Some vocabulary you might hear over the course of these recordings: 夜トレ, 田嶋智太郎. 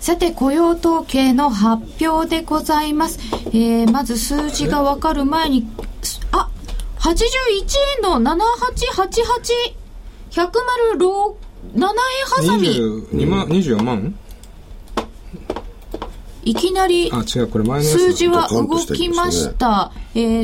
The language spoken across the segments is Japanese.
さて雇用統計の発表でございます、まず数字が分かる前に81円の7888 107円はさみ24万いきなり数字は動きました、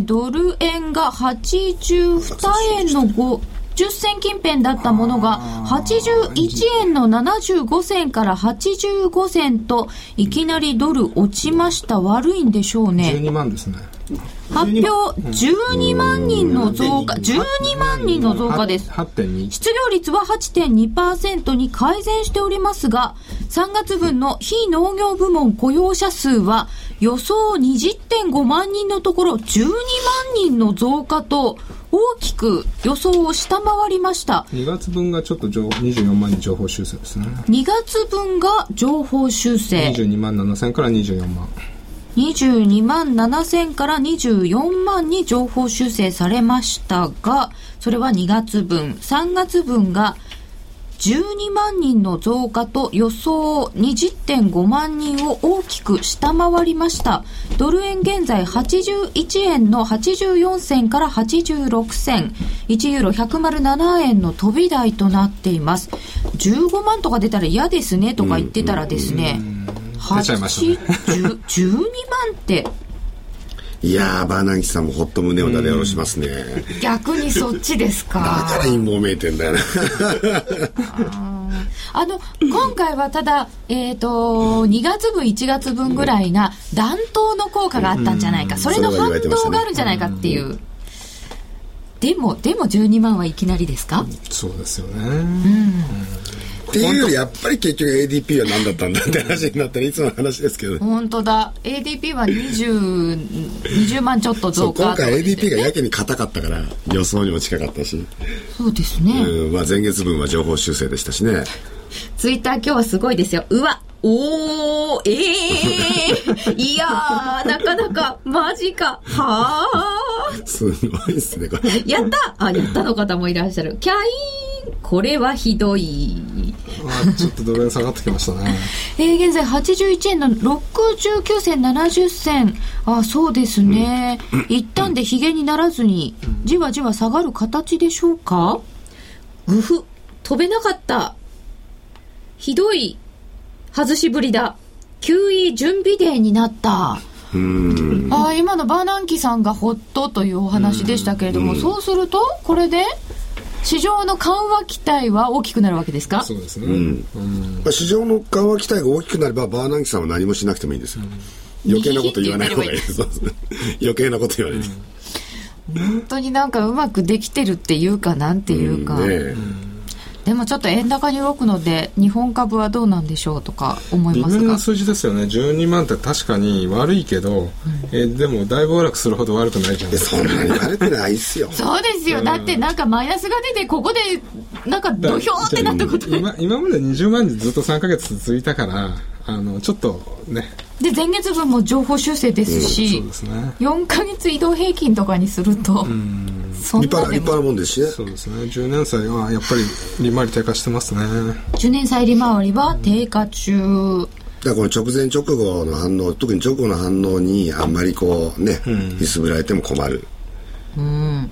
ドル円が82円の50銭近辺だったものが81円の75銭から85銭といきなりドル落ちました。悪いんでしょうね。12万ですね。発表12万人の増加、12万人の増加です。失業率は 8.2% に改善しておりますが、3月分の非農業部門雇用者数は予想 20.5 万人のところ12万人の増加と大きく予想を下回りました。2月分がちょっと24万人情報修正ですね。2月分が情報修正22万7000から24万22万7000から24万に情報修正されましたが、それは2月分、3月分が12万人の増加と予想 20.5 万人を大きく下回りました。ドル円現在81円の84銭から86銭、1ユーロ107円の飛び台となっています。15万とか出たら嫌ですねとか言ってたらですね、出ちゃいましたね12万って。いやー、バーナンキさんもほっと胸をなで下ろしますね。逆にそっちですか。だから陰謀めいてんだよな今回はただ、2月分1月分ぐらいな暖冬の効果があったんじゃないか、それの反動があるんじゃないかっていう、でも12万はいきなりですか。そうですよね、っていうよりやっぱり結局 ADP は何だったんだって話になったらいつもの話ですけど、ね、本当だ。 ADP は 20万ちょっと増加。今回 ADP がやけに硬かったから予想にも近かったし。そうですね、前月分は情報修正でしたしね。ツイッター今日はすごいですよ。うわおーいやーなかなかマジかはーすごいですねこれやったやったの方もいらっしゃる。キャイーン、これはひどいちょっとドル円下がってきましたね現在81円の69銭70銭。そうですね、一旦でヒゲにならずにじわじわ下がる形でしょうか。グフ、飛べなかった、ひどい外しぶりだ、QE準備デーになった。今のバーナンキさんがホッとというお話でしたけれども、そうするとこれで市場の緩和期待は大きくなるわけですか。そうですね、市場の緩和期待が大きくなればバーナンキさんは何もしなくてもいいんですよ、余計なこと言わない方がいい余計なこと言わない、本当になんかうまくできてるっていうかなんていうか、でもちょっと円高に動くので日本株はどうなんでしょうとか思いますが、微妙な数字ですよね。12万って確かに悪いけど、でも大暴落するほど悪くないじゃないですか。そんなに悪くないっすよそうですよ、だってなんかマイナスが出てここでなんかドヒョーってなったこと今まで20万人ずっと3ヶ月続いたから、ちょっとね、で前月分も情報修正ですし、そうですね、4ヶ月移動平均とかにすると立派なもんですしね。そうですね、10年債はやっぱり利回り低下してますね。10年債利回りは低下中だから、この直前直後の反応、特に直後の反応にあんまりこうね、揺すぶられても困る、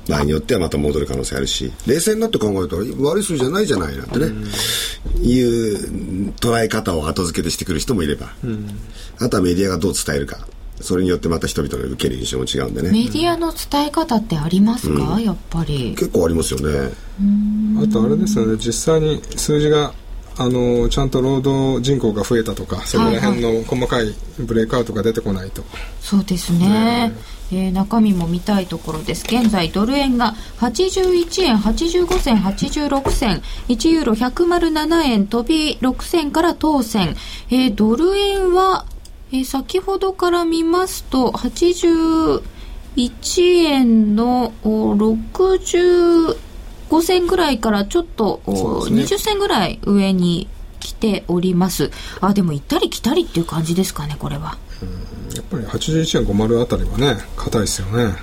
場合によってはまた戻る可能性あるし、冷静になって考えたら悪い数字じゃないじゃないなんてね、いう捉え方を後付けでしてくる人もいれば、あとはメディアがどう伝えるか、それによってまた人々の受ける印象も違うんでね。メディアの伝え方ってありますか、やっぱり結構ありますよね。あとあれですよね、実際に数字がちゃんと労働人口が増えたとか、そこら辺の細かいブレイクアウトが出てこないと、そうですね、中身も見たいところです。現在ドル円が81円85銭86銭、1ユーロ107円飛び6銭から当選、ドル円は先ほどから見ますと81円の65銭ぐらいからちょっと20銭ぐらい上に来ております。でも行ったり来たりっていう感じですかね、これは。やっぱり81円50あたりはね、硬いですよね。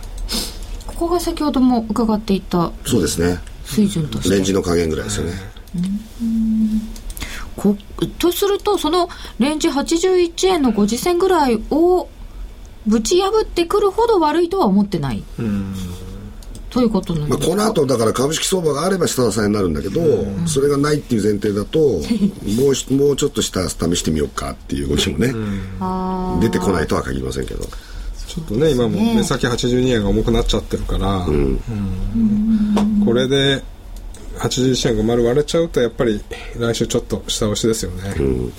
ここが先ほども伺っていた、そうですね、水準としてレンジの加減ぐらいですよね。とするとそのレンジ81円の50銭ぐらいをぶち破ってくるほど悪いとは思ってない、うん、ということなんですか。この後だから株式相場があれば下支えになるんだけど、うん、それがないっていう前提だともうちょっと下試してみようかっていう動きもね、うん、出てこないとは限りませんけど、ちょっとね今も目先82円が重くなっちゃってるから、うんうん、これで81円が丸割れちゃうとやっぱり来週ちょっと下押しですよね、うんうんうん、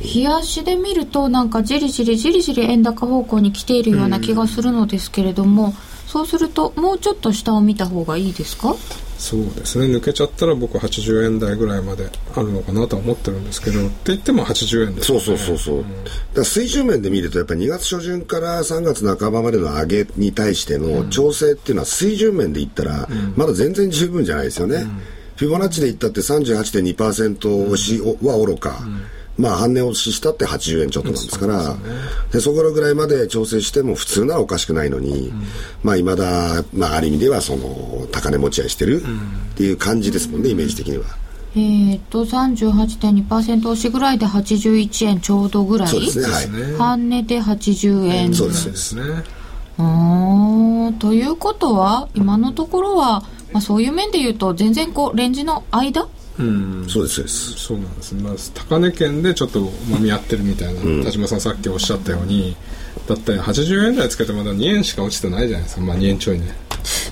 日足で見るとなんかじりじり円高方向に来ているような気がするのですけれども、うん、そうするともうちょっと下を見た方がいいですか。そうですね、抜けちゃったら僕は80円台ぐらいまであるのかなとは思ってるんですけど、って言っても80円ですね。そう、うん、だから水準面で見るとやっぱり2月初旬から3月半ばまでの上げに対しての調整っていうのは水準面で言ったらまだ全然十分じゃないですよね、うん、フィボナッチで言ったって 38.2% 押しはおろか、うんうん、まあ、半値押ししたって80円ちょっとなんですから、そうですね、でそこらぐらいまで調整しても普通ならおかしくないのに、うん、まあ、未だ、まあ、ある意味ではその高値持ち合いしてるっていう感じですもんね、うん、イメージ的には、38.2% 押しぐらいで81円ちょうどぐらい、そうですね、はい、半値で80円、そうですね、ということは今のところは、まあ、そういう面で言うと全然こうレンジの間、うん、そうですそうなんです、まあ、高値圏でちょっとまみ合ってるみたいな、うん、田島さんさっきおっしゃったようにだって80円台つけてまだ2円しか落ちてないじゃないですか、まあ、2円ちょいね、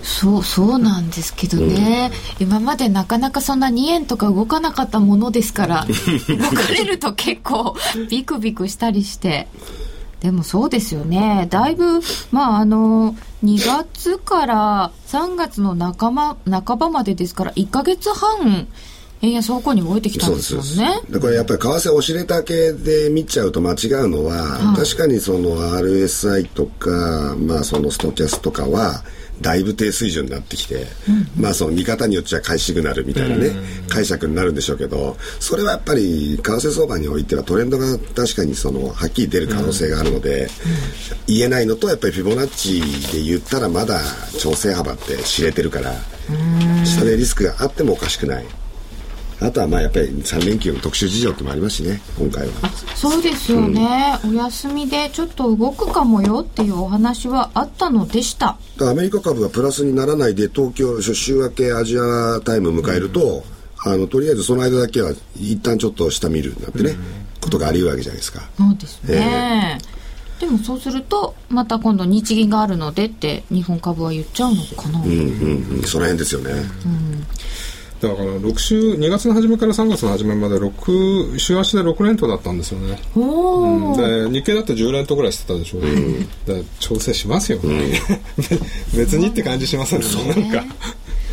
そうなんですけどね、うん、今までなかなかそんな2円とか動かなかったものですから動かれると結構ビクビクしたりして、でもそうですよね、だいぶ、まあ、2月から3月の半ばまでですから1ヶ月半円安方向に動いてきたんですよね。だからやっぱり為替オシレタ系で見ちゃうと間違うのは、うん、確かにその RSI とか、まあ、そのストキャスとかはだいぶ低水準になってきて、うん、まあその見方によっちゃ買いシグナルみたいなね、うん、解釈になるんでしょうけど、それはやっぱり為替相場においてはトレンドが確かにそのはっきり出る可能性があるので、うん、言えないのとやっぱりフィボナッチで言ったらまだ調整幅って知れてるから、うん、下でリスクがあってもおかしくない。あとはまあやっぱり3連休の特殊事情ってもありますしね、今回は。あ、そうですよね、うん、お休みでちょっと動くかもよっていうお話はあったのでした。アメリカ株がプラスにならないで東京週明けアジアタイムを迎えると、うん、とりあえずその間だけは一旦ちょっと下見るなんてね、うん、ことがあり得るわけじゃないですか。そうですね、でもそうするとまた今度日銀があるのでって日本株は言っちゃうのかな、うんうんうん、その辺ですよね、うん、だから6週2月の初めから3月の初めまで週足で6連投だったんですよね、うん、で日経だって10連投ぐらいしてたでしょ、うん、で調整しますよね、うん、別にって感じしませんね、うん、なんか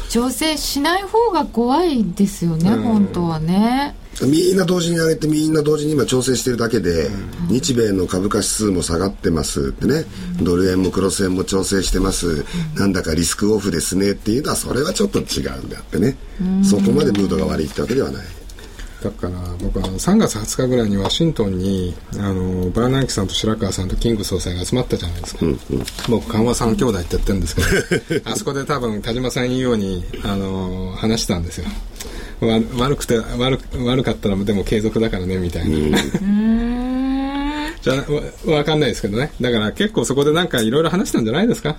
調整しない方が怖いですよね、うん、本当はね、みんな同時に上げてみんな同時に今調整してるだけで、うん、日米の株価指数も下がってますってね、うん、ドル円もクロス円も調整してます、うん、なんだかリスクオフですねっていうのはそれはちょっと違うんだってね、うん、そこまでムードが悪いってわけではない。だから僕は3月20日ぐらいにワシントンにバーナンキさんと白川さんとキング総裁が集まったじゃないですか、うんうん、僕緩和3兄弟って言ってるんですけどあそこで多分田島さん言うように話したんですよ。悪かったらでも継続だからねみたいな、うん、じゃわかんないですけどね。だから結構そこでなんかいろいろ話したんじゃないですか、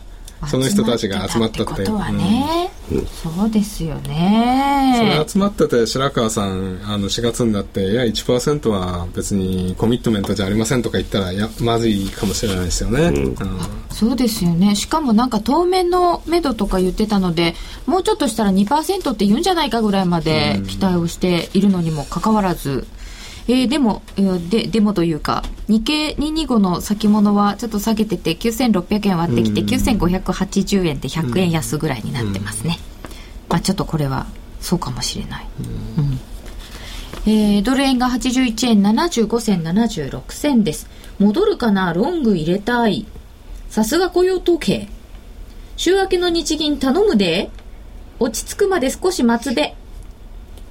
その人たちが集まったってことはね、うんうん、そうですよね。それ集まってて白川さん4月になっていや 1% は別にコミットメントじゃありませんとか言ったらまずいかもしれないですよね、うんうん、そうですよね。しかもなんか当面の目処とか言ってたのでもうちょっとしたら 2% って言うんじゃないかぐらいまで期待をしているのにもかかわらず、でもというか日経225の先物はちょっと下げてて9600円割ってきて9580円で100円安ぐらいになってますね、まあ、ちょっとこれはそうかもしれない、うん、ドル円が81円75銭76銭です。戻るかな、ロング入れたい、さすが雇用統計、週明けの日銀頼むで、落ち着くまで少し待つべ、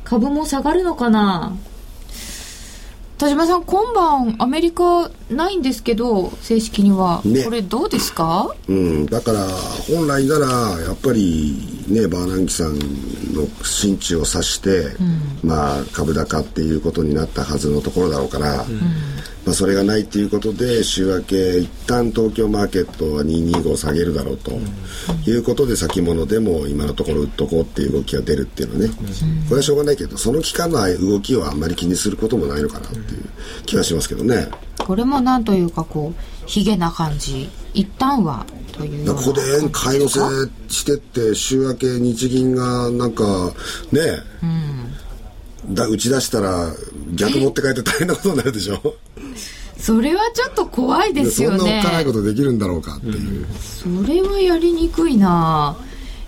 株も下がるのかな。田島さん今晩アメリカないんですけど正式には、ね、これどうですか、うん、だから本来ならやっぱりね、バーナンキさんの真知を指して、うん、まあ、株高っていうことになったはずのところだろうから、うん、まあ、それがないということで週明け一旦東京マーケットは225を下げるだろうということで、先物でも今のところ売っとこうっていう動きが出るっていうのはね、これはしょうがないけど、その期間の動きをあんまり気にすることもないのかなっていう気はしますけどね。これもなんというかこうひげな感じ、一旦はというような、ここで円買い乗せしてって週明け日銀がなんかね、打ち出したら逆持って帰って大変なことになるでしょそれはちょっと怖いですよね。そんなおっかないことできるんだろうかっていう、うん、それはやりにくいな。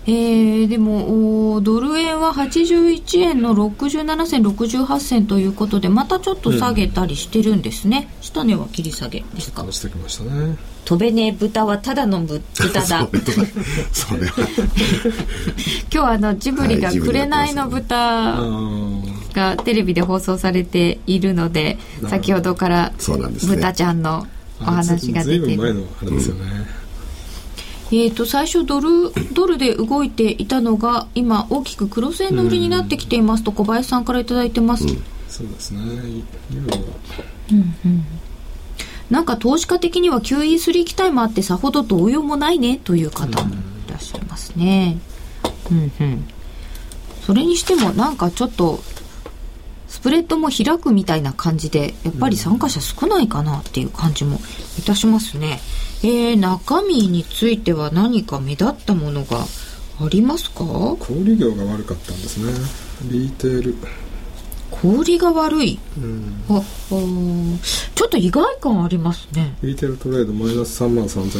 でもドル円は81円の67銭68銭ということで、またちょっと下げたりしてるんですね、うん、下値は切り下げですか。してきましたね。飛べねえ豚はただの豚だそれは今日はジブリが紅の豚がテレビで放送されているので、先ほどから豚ちゃんのお話が出ている。最初ドルで動いていたのが今大きく黒線の売りになってきていますと、小林さんからいただいてます、うん、そうですね、うんうん、なんか投資家的には QE3 期待もあってさほど動揺もないねという方もいらっしゃいますね、うんうん、それにしてもなんかちょっとスプレッドも開くみたいな感じで、やっぱり参加者少ないかなっていう感じもいたしますね。中身については何か目立ったものがありますか。小売業が悪かったんですね。リテール小売が悪い、うん、ちょっと意外感ありますね。リテールトレードマイナス3万3000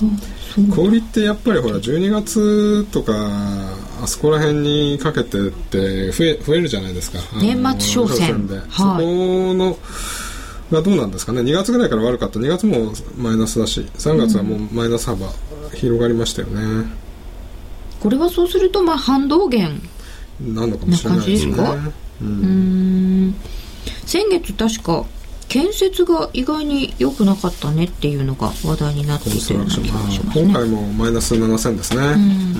円、うん、小売ってやっぱりほら12月とかあそこら辺にかけてって増えるじゃないですか、年末商戦で、はい、そこのがどうなんですかね。2月ぐらいから悪かった。2月もマイナスだし、3月はもうマイナス幅広がりましたよね、うん、これはそうするとまあ反動減なのかもしれないですね。先月確か建設が意外に良くなかったねっていうのが話題になっていたような気がしますね。今回もマイナス7000ですね、うんうん、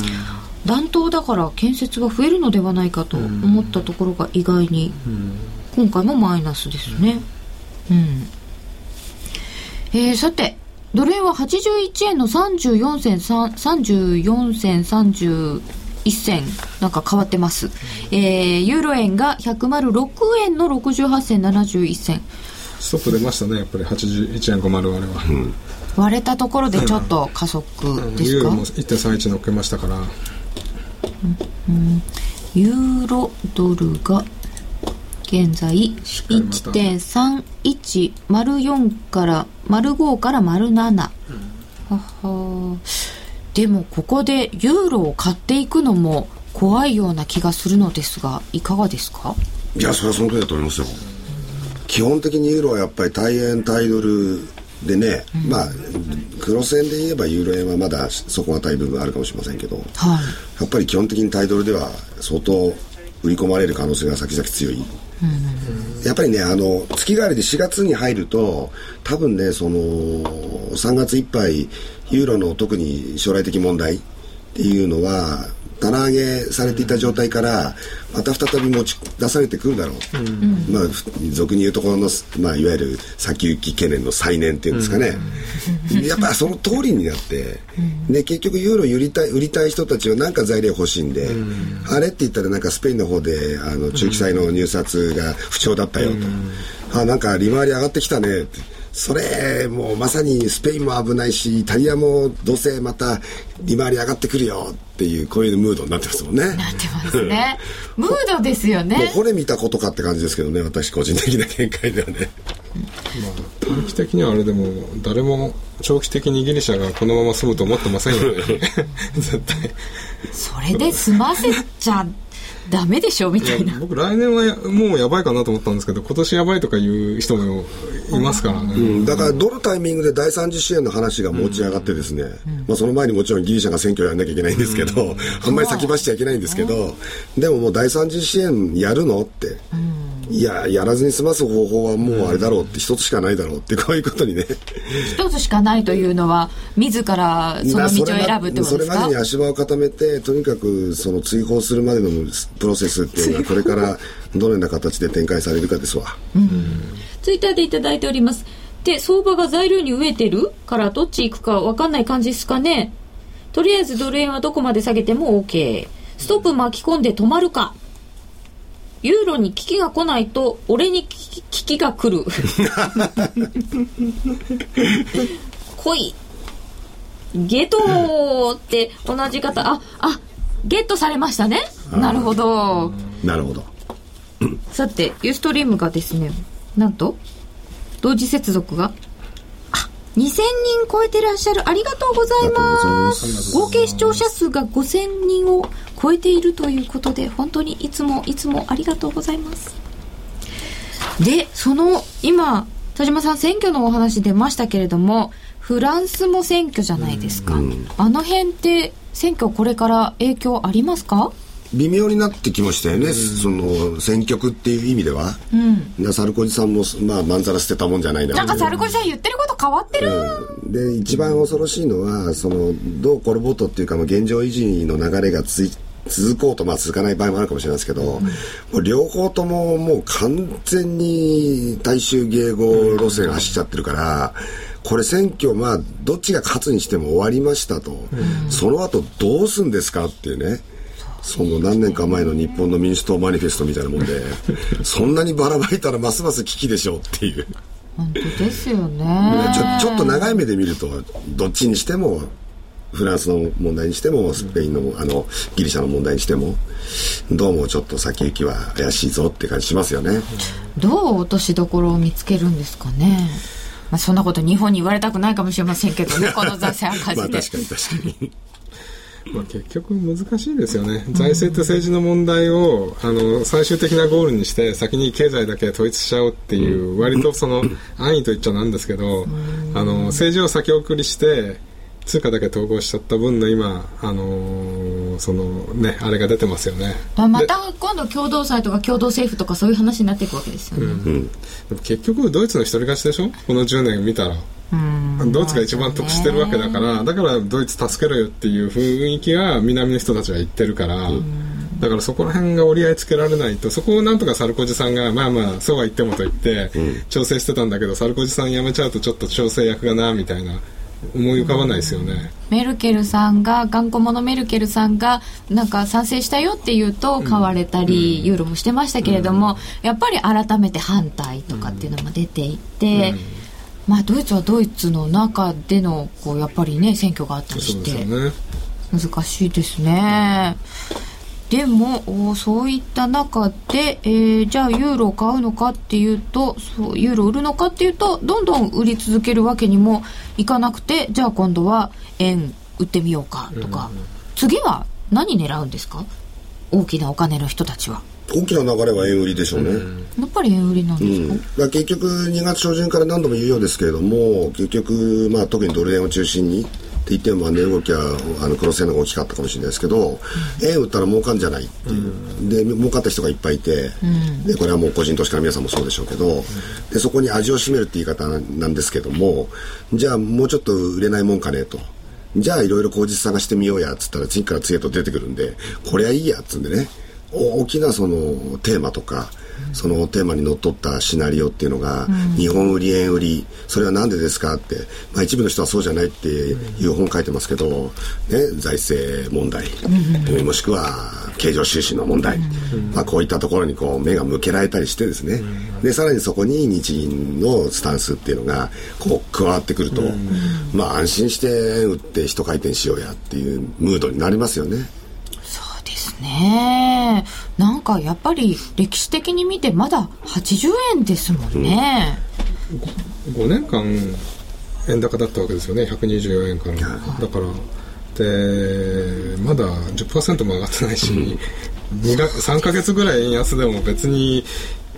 暖冬だから建設が増えるのではないかと思ったところが意外に今回もマイナスですね、うん。さてドル円は81円の34銭34銭31銭なんか変わってます、ユーロ円が106円の68銭71銭ストップ出ましたね。やっぱり81円50割れは、うん、割れたところでちょっと加速ですか。ユーロも 1.31 乗っけましたから、うんうん、ユーロドルが現在 1.3104 から05から07、うん、はは。でもここでユーロを買っていくのも怖いような気がするのですがいかがですか。いや、それはその通りだと思いますよ、うん、基本的にユーロはやっぱり対円対ドルでね、うん、まあ黒線で言えばユーロ円はまだ底堅い部分あるかもしれませんけど、はい、やっぱり基本的に対ドルでは相当売り込まれる可能性が先々強い。やっぱりね、月替わりで4月に入ると多分ね、その3月いっぱいユーロの特に将来的問題っていうのは棚上げされていた状態からまた再び持ち出されてくるだろう、うん、まあ俗に言うところの、まあ、いわゆる先行き懸念の再燃っていうんですかね、うん、やっぱその通りになって、うん、で結局ユーロ売りたい人たちは何か材料欲しいんで、うん、あれって言ったらなんかスペインの方で中期債の入札が不調だったよと、うん、あなんか利回り上がってきたねって、それもうまさにスペインも危ないしイタリアもどうせまた利回り上がってくるよっていうこういうムードになってますもんね。なってますねムードですよね。もうこれ見たことかって感じですけどね、私個人的な見解ではね、まあ、短期的にはあれでも誰も長期的にギリシャがこのまま済むと思ってませんよね絶対それで済ませちゃダメでしょみたいな。僕来年はもうやばいかなと思ったんですけど今年やばいとかいう人もいますからね、うん、だからどのタイミングで第3次支援の話が持ち上がってですね、うんまあ、その前にもちろんギリシャが選挙をやんなきゃいけないんですけど、うん、あんまり先走っちゃいけないんですけど、でももう第3次支援やるのって、うんいや、やらずに済ます方法はもうあれだろうって、一つしかないだろうって、こういうことにね一つしかないというのは自らその道を選ぶってことですか。それまでに足場を固めて、とにかくその追放するまでのプロセスっていうのはこれからどのような形で展開されるかですわ、うん、ツイッターでいただいております。で、相場が材料に飢えてるからどっち行くか分かんない感じですかね。とりあえずドル円はどこまで下げても OK、 ストップ巻き込んで止まるか、ユーロに危機が来ないと俺に危機が来る来いゲトって同じ方、あゲットされましたね。なるほどなるほどさて、ユストリームがですね、なんと同時接続が2000人超えてらっしゃる。ありがとうございます。合計視聴者数が5000人を超えているということで、本当にいつもいつもありがとうございます。で、その今田島さん選挙のお話出ましたけれども、フランスも選挙じゃないですか、うん、あの辺って選挙これから影響ありますか。微妙になってきましたよね、うん、その選挙区っていう意味では、うん、サルコジさんも、まあ、まんざら捨てたもんじゃないな、なんかサルコジさん言ってること変わってる、うん、で一番恐ろしいのはそのどう転ぼうとっていうか、現状維持の流れが続こうと、まあ、続かない場合もあるかもしれないですけど、うん、もう両方とももう完全に大衆迎合路線走っちゃってるから、うん、これ選挙、まあ、どっちが勝つにしても終わりましたと、うん、その後どうすんですかっていうね、その何年か前の日本の民主党マニフェストみたいなもんでそんなにばらまいたらますます危機でしょうっていう本当ですよね。ちょっと長い目で見ると、どっちにしてもフランスの問題にしてもスペインの、ギリシャの問題にしても、どうもちょっと先行きは怪しいぞって感じしますよね。どう落としどころを見つけるんですかね。まあ、そんなこと日本に言われたくないかもしれませんけどね、この財政赤字でまあ確かに確かにまあ、結局難しいですよね。財政と政治の問題を最終的なゴールにして先に経済だけ統一しちゃおうっていう、割とその安易と言っちゃなんですけど、政治を先送りして通貨だけ統合しちゃった分の今そのねあれが出てますよね。また今度共同債とか共同政府とかそういう話になっていくわけですよね、うんうん、でも結局ドイツの一人勝ちでしょ、この10年見たら。ドイツが一番得してるわけだから、だからドイツ助けろよっていう雰囲気は南の人たちは言ってるから、だからそこら辺が折り合いつけられないと、そこをなんとかサルコジさんがまあまあそうは言ってもと言って調整してたんだけど、サルコジさん辞めちゃうとちょっと調整役がなみたいな、思い浮かばないですよね。メルケルさんが頑固者メルケルさんがなんか賛成したよって言うと買われたり、ユーロもしてましたけれども、やっぱり改めて反対とかっていうのも出ていて、まあ、ドイツはドイツの中でのこうやっぱりね選挙があったりして難しいですね。でもそういった中で、じゃあユーロを買うのかっていうと、そうユーロ売るのかっていうと、どんどん売り続けるわけにもいかなくて、じゃあ今度は円売ってみようかとか、次は何狙うんですか。大きなお金の人たちは大きな流れは円売りでしょうね、うん、やっぱり円売りなんですか、うん、だから結局2月初旬から何度も言うようですけれども、結局、まあ、特にドル円を中心にって言っても、値動きは黒線の方が大きかったかもしれないですけど、うん、円売ったら儲かんじゃないっていう、うん、で儲かった人がいっぱいいて、うん、でこれはもう個人投資家の皆さんもそうでしょうけど、うん、でそこに味を占めるって言い方なんですけども、じゃあもうちょっと売れないもんかねと、じゃあいろいろ口実探してみようやっつったら次から次へと出てくるんで、これはいいやっつうんでね、大きなそのテーマとか、そのテーマにのっとったシナリオっていうのが、日本売り円売り、それはなんでですかって、まあ、一部の人はそうじゃないっていう本書いてますけど、ね、財政問題、もしくは経常収支の問題、まあ、こういったところにこう目が向けられたりしてですね、でさらにそこに日銀のスタンスっていうのがこう加わってくると、まあ、安心して売って一回転しようやっていうムードになりますよね。ねえ、なんかやっぱり歴史的に見てまだ80円ですもんね、うん、5年間円高だったわけですよね、124円から、はい、だからでまだ 10% も上がってないし、うん、3ヶ月ぐらい円安でも別に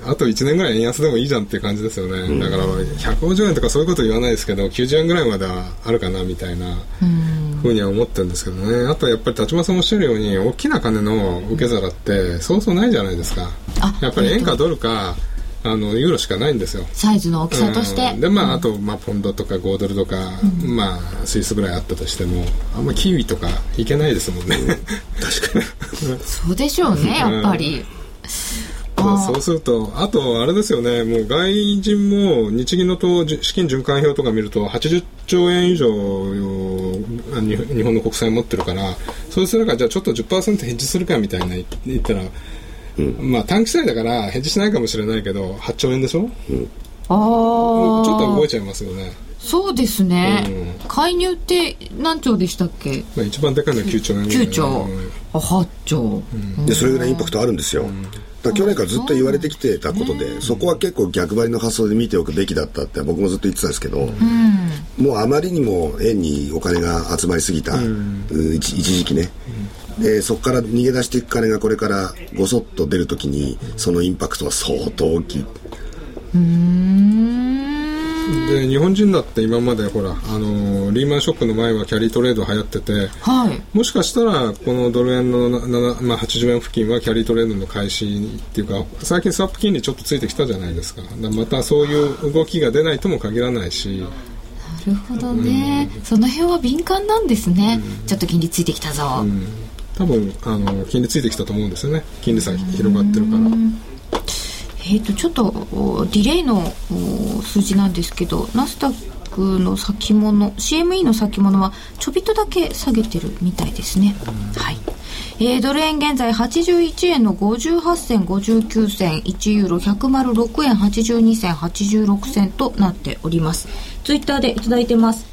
あと1年ぐらい円安でもいいじゃんっていう感じですよね、うん、だから150円とかそういうこと言わないですけど90円ぐらいまではあるかなみたいな、うんふうには思ってるんですけどね。あとやっぱり立間さんもおっしゃるように大きな金の受け皿ってそうそうないじゃないですか。やっぱり円かドルかユーロしかないんですよ、サイズの大きさとして、であと、ポンドとか5ドルとか、スイスぐらいあったとしてもあんまキウイとかいけないですもんね確かにそうでしょうねやっぱり、そうするとあとあれですよね、もう外人も日銀の資金循環表とか見ると80兆円以上日本の国債持ってるから、そうするからじゃあちょっと 10% ヘッジするかみたいな言ったら、短期債だからヘッジしないかもしれないけど8兆円でしょ、ちょっと動いちゃいますよね。そうですね、介入って何兆でしたっけ、一番でかいのは9兆円ぐらい、9兆、8兆、でそれぐらいインパクトあるんですよ、去年からずっと言われてきてたことで、そこは結構逆張りの発想で見ておくべきだったって僕もずっと言ってたんですけど、もうあまりにも円にお金が集まりすぎた、一時期ね、でそこから逃げ出していく金がこれからごそっと出るときにそのインパクトは相当大きい。で日本人だって今までほらリーマンショックの前はキャリートレード流行ってて、もしかしたらこのドル円の80円付近はキャリートレードの開始っていうか、最近スワップ金利ちょっとついてきたじゃないですか。またそういう動きが出ないとも限らないし。なるほどね、その辺は敏感なんですね、ちょっと金利ついてきたぞ、多分金利ついてきたと思うんですよね、金利差広がってるから。ちょっとディレイの数字なんですけど、ナスダックの先物 CME の先物はちょびっとだけ下げてるみたいですね、ドル円現在81円の58銭59銭、1ユーロ106円82銭86銭となっております。ツイッターでいただいてます。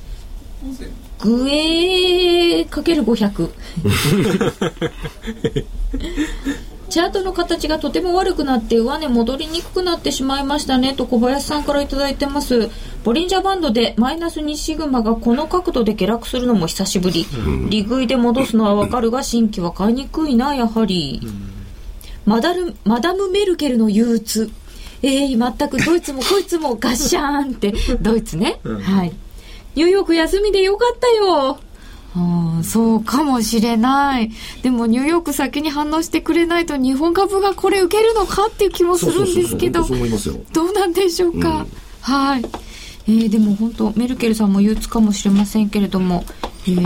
グエー×500 チャートの形がとても悪くなって上値戻りにくくなってしまいましたねと小林さんからいただいてます。ボリンジャーバンドでマイナス2シグマがこの角度で下落するのも久しぶり、利食いで戻すのはわかるが新規は買いにくいなやはり、マダムメルケルの憂鬱、全くドイツもこいつもガッシャーンってドイツね、ニューヨーク休みでよかったよ。そうかもしれない。でもニューヨーク先に反応してくれないと日本株がこれ受けるのかっていう気もするんですけど、どうなんでしょうか。でも本当メルケルさんも憂鬱かもしれませんけれども、雇用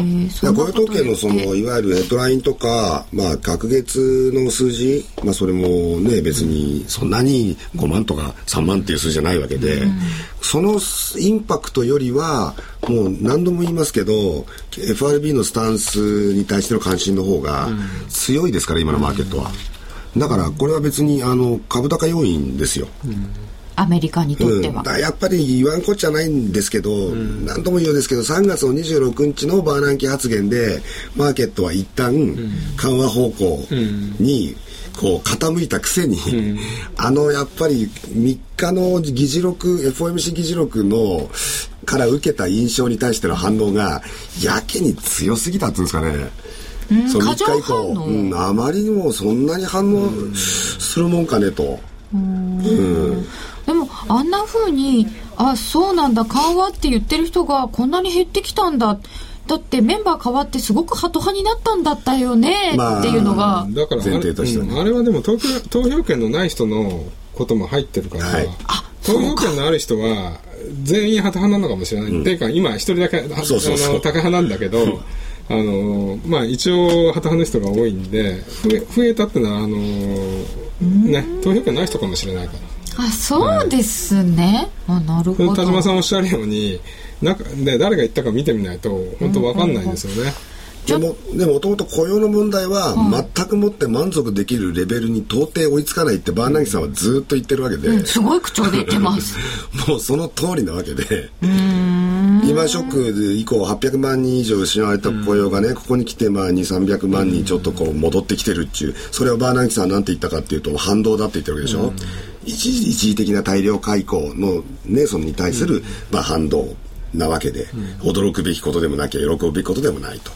統計のいわゆるヘッドラインとか、隔月の数字、それもね別にそんなに5万とか3万っていう数字じゃないわけで、そのインパクトよりはもう何度も言いますけど FRB のスタンスに対しての関心の方が強いですから、今のマーケットは。だからこれは別に株高要因ですよ、アメリカにとっては。やっぱり言わんこっちゃないんですけど、何度も言うようですけど、3月の26日のバーナンキ発言でマーケットは一旦緩和方向に傾いたくせに、やっぱり3日の議事録 FOMC 議事録のから受けた印象に対しての反応がやけに強すぎたっていうんですかね。その3日以降、あまりにもそんなに反応するもんかねと。でもあんな風にそうなんだ緩和って言ってる人がこんなに減ってきたんだ、だってメンバー変わってすごくハト派になったんだったよね、っていうのがだから前提として、あれはでも投票権のない人のことも入ってるから、投票権のある人は全員ハト派なのかもしれない、っていうか今一人だけタカ派なんだけど一応ハト派の人が多いんで増えたってのは投票権ない人かもしれないから。そうですね、なるほど。田島さんおっしゃるように誰が言ったか見てみないと本当分かんないんですよね、でももともと雇用の問題は全くもって満足できるレベルに到底追いつかないってバーナンキさんはずっと言ってるわけで、すごい口調で言ってますもうその通りなわけで、リーマンショック以降800万人以上失われた雇用がね、ここに来て200、300万人ちょっと戻ってきてるっていう、それをバーナンキさんなんて言ったかっていうと反動だって言ってるわけでしょ、一時的な大量解雇のそのに対する反動なわけで、驚くべきことでもなきゃ喜ぶべきことでもないと、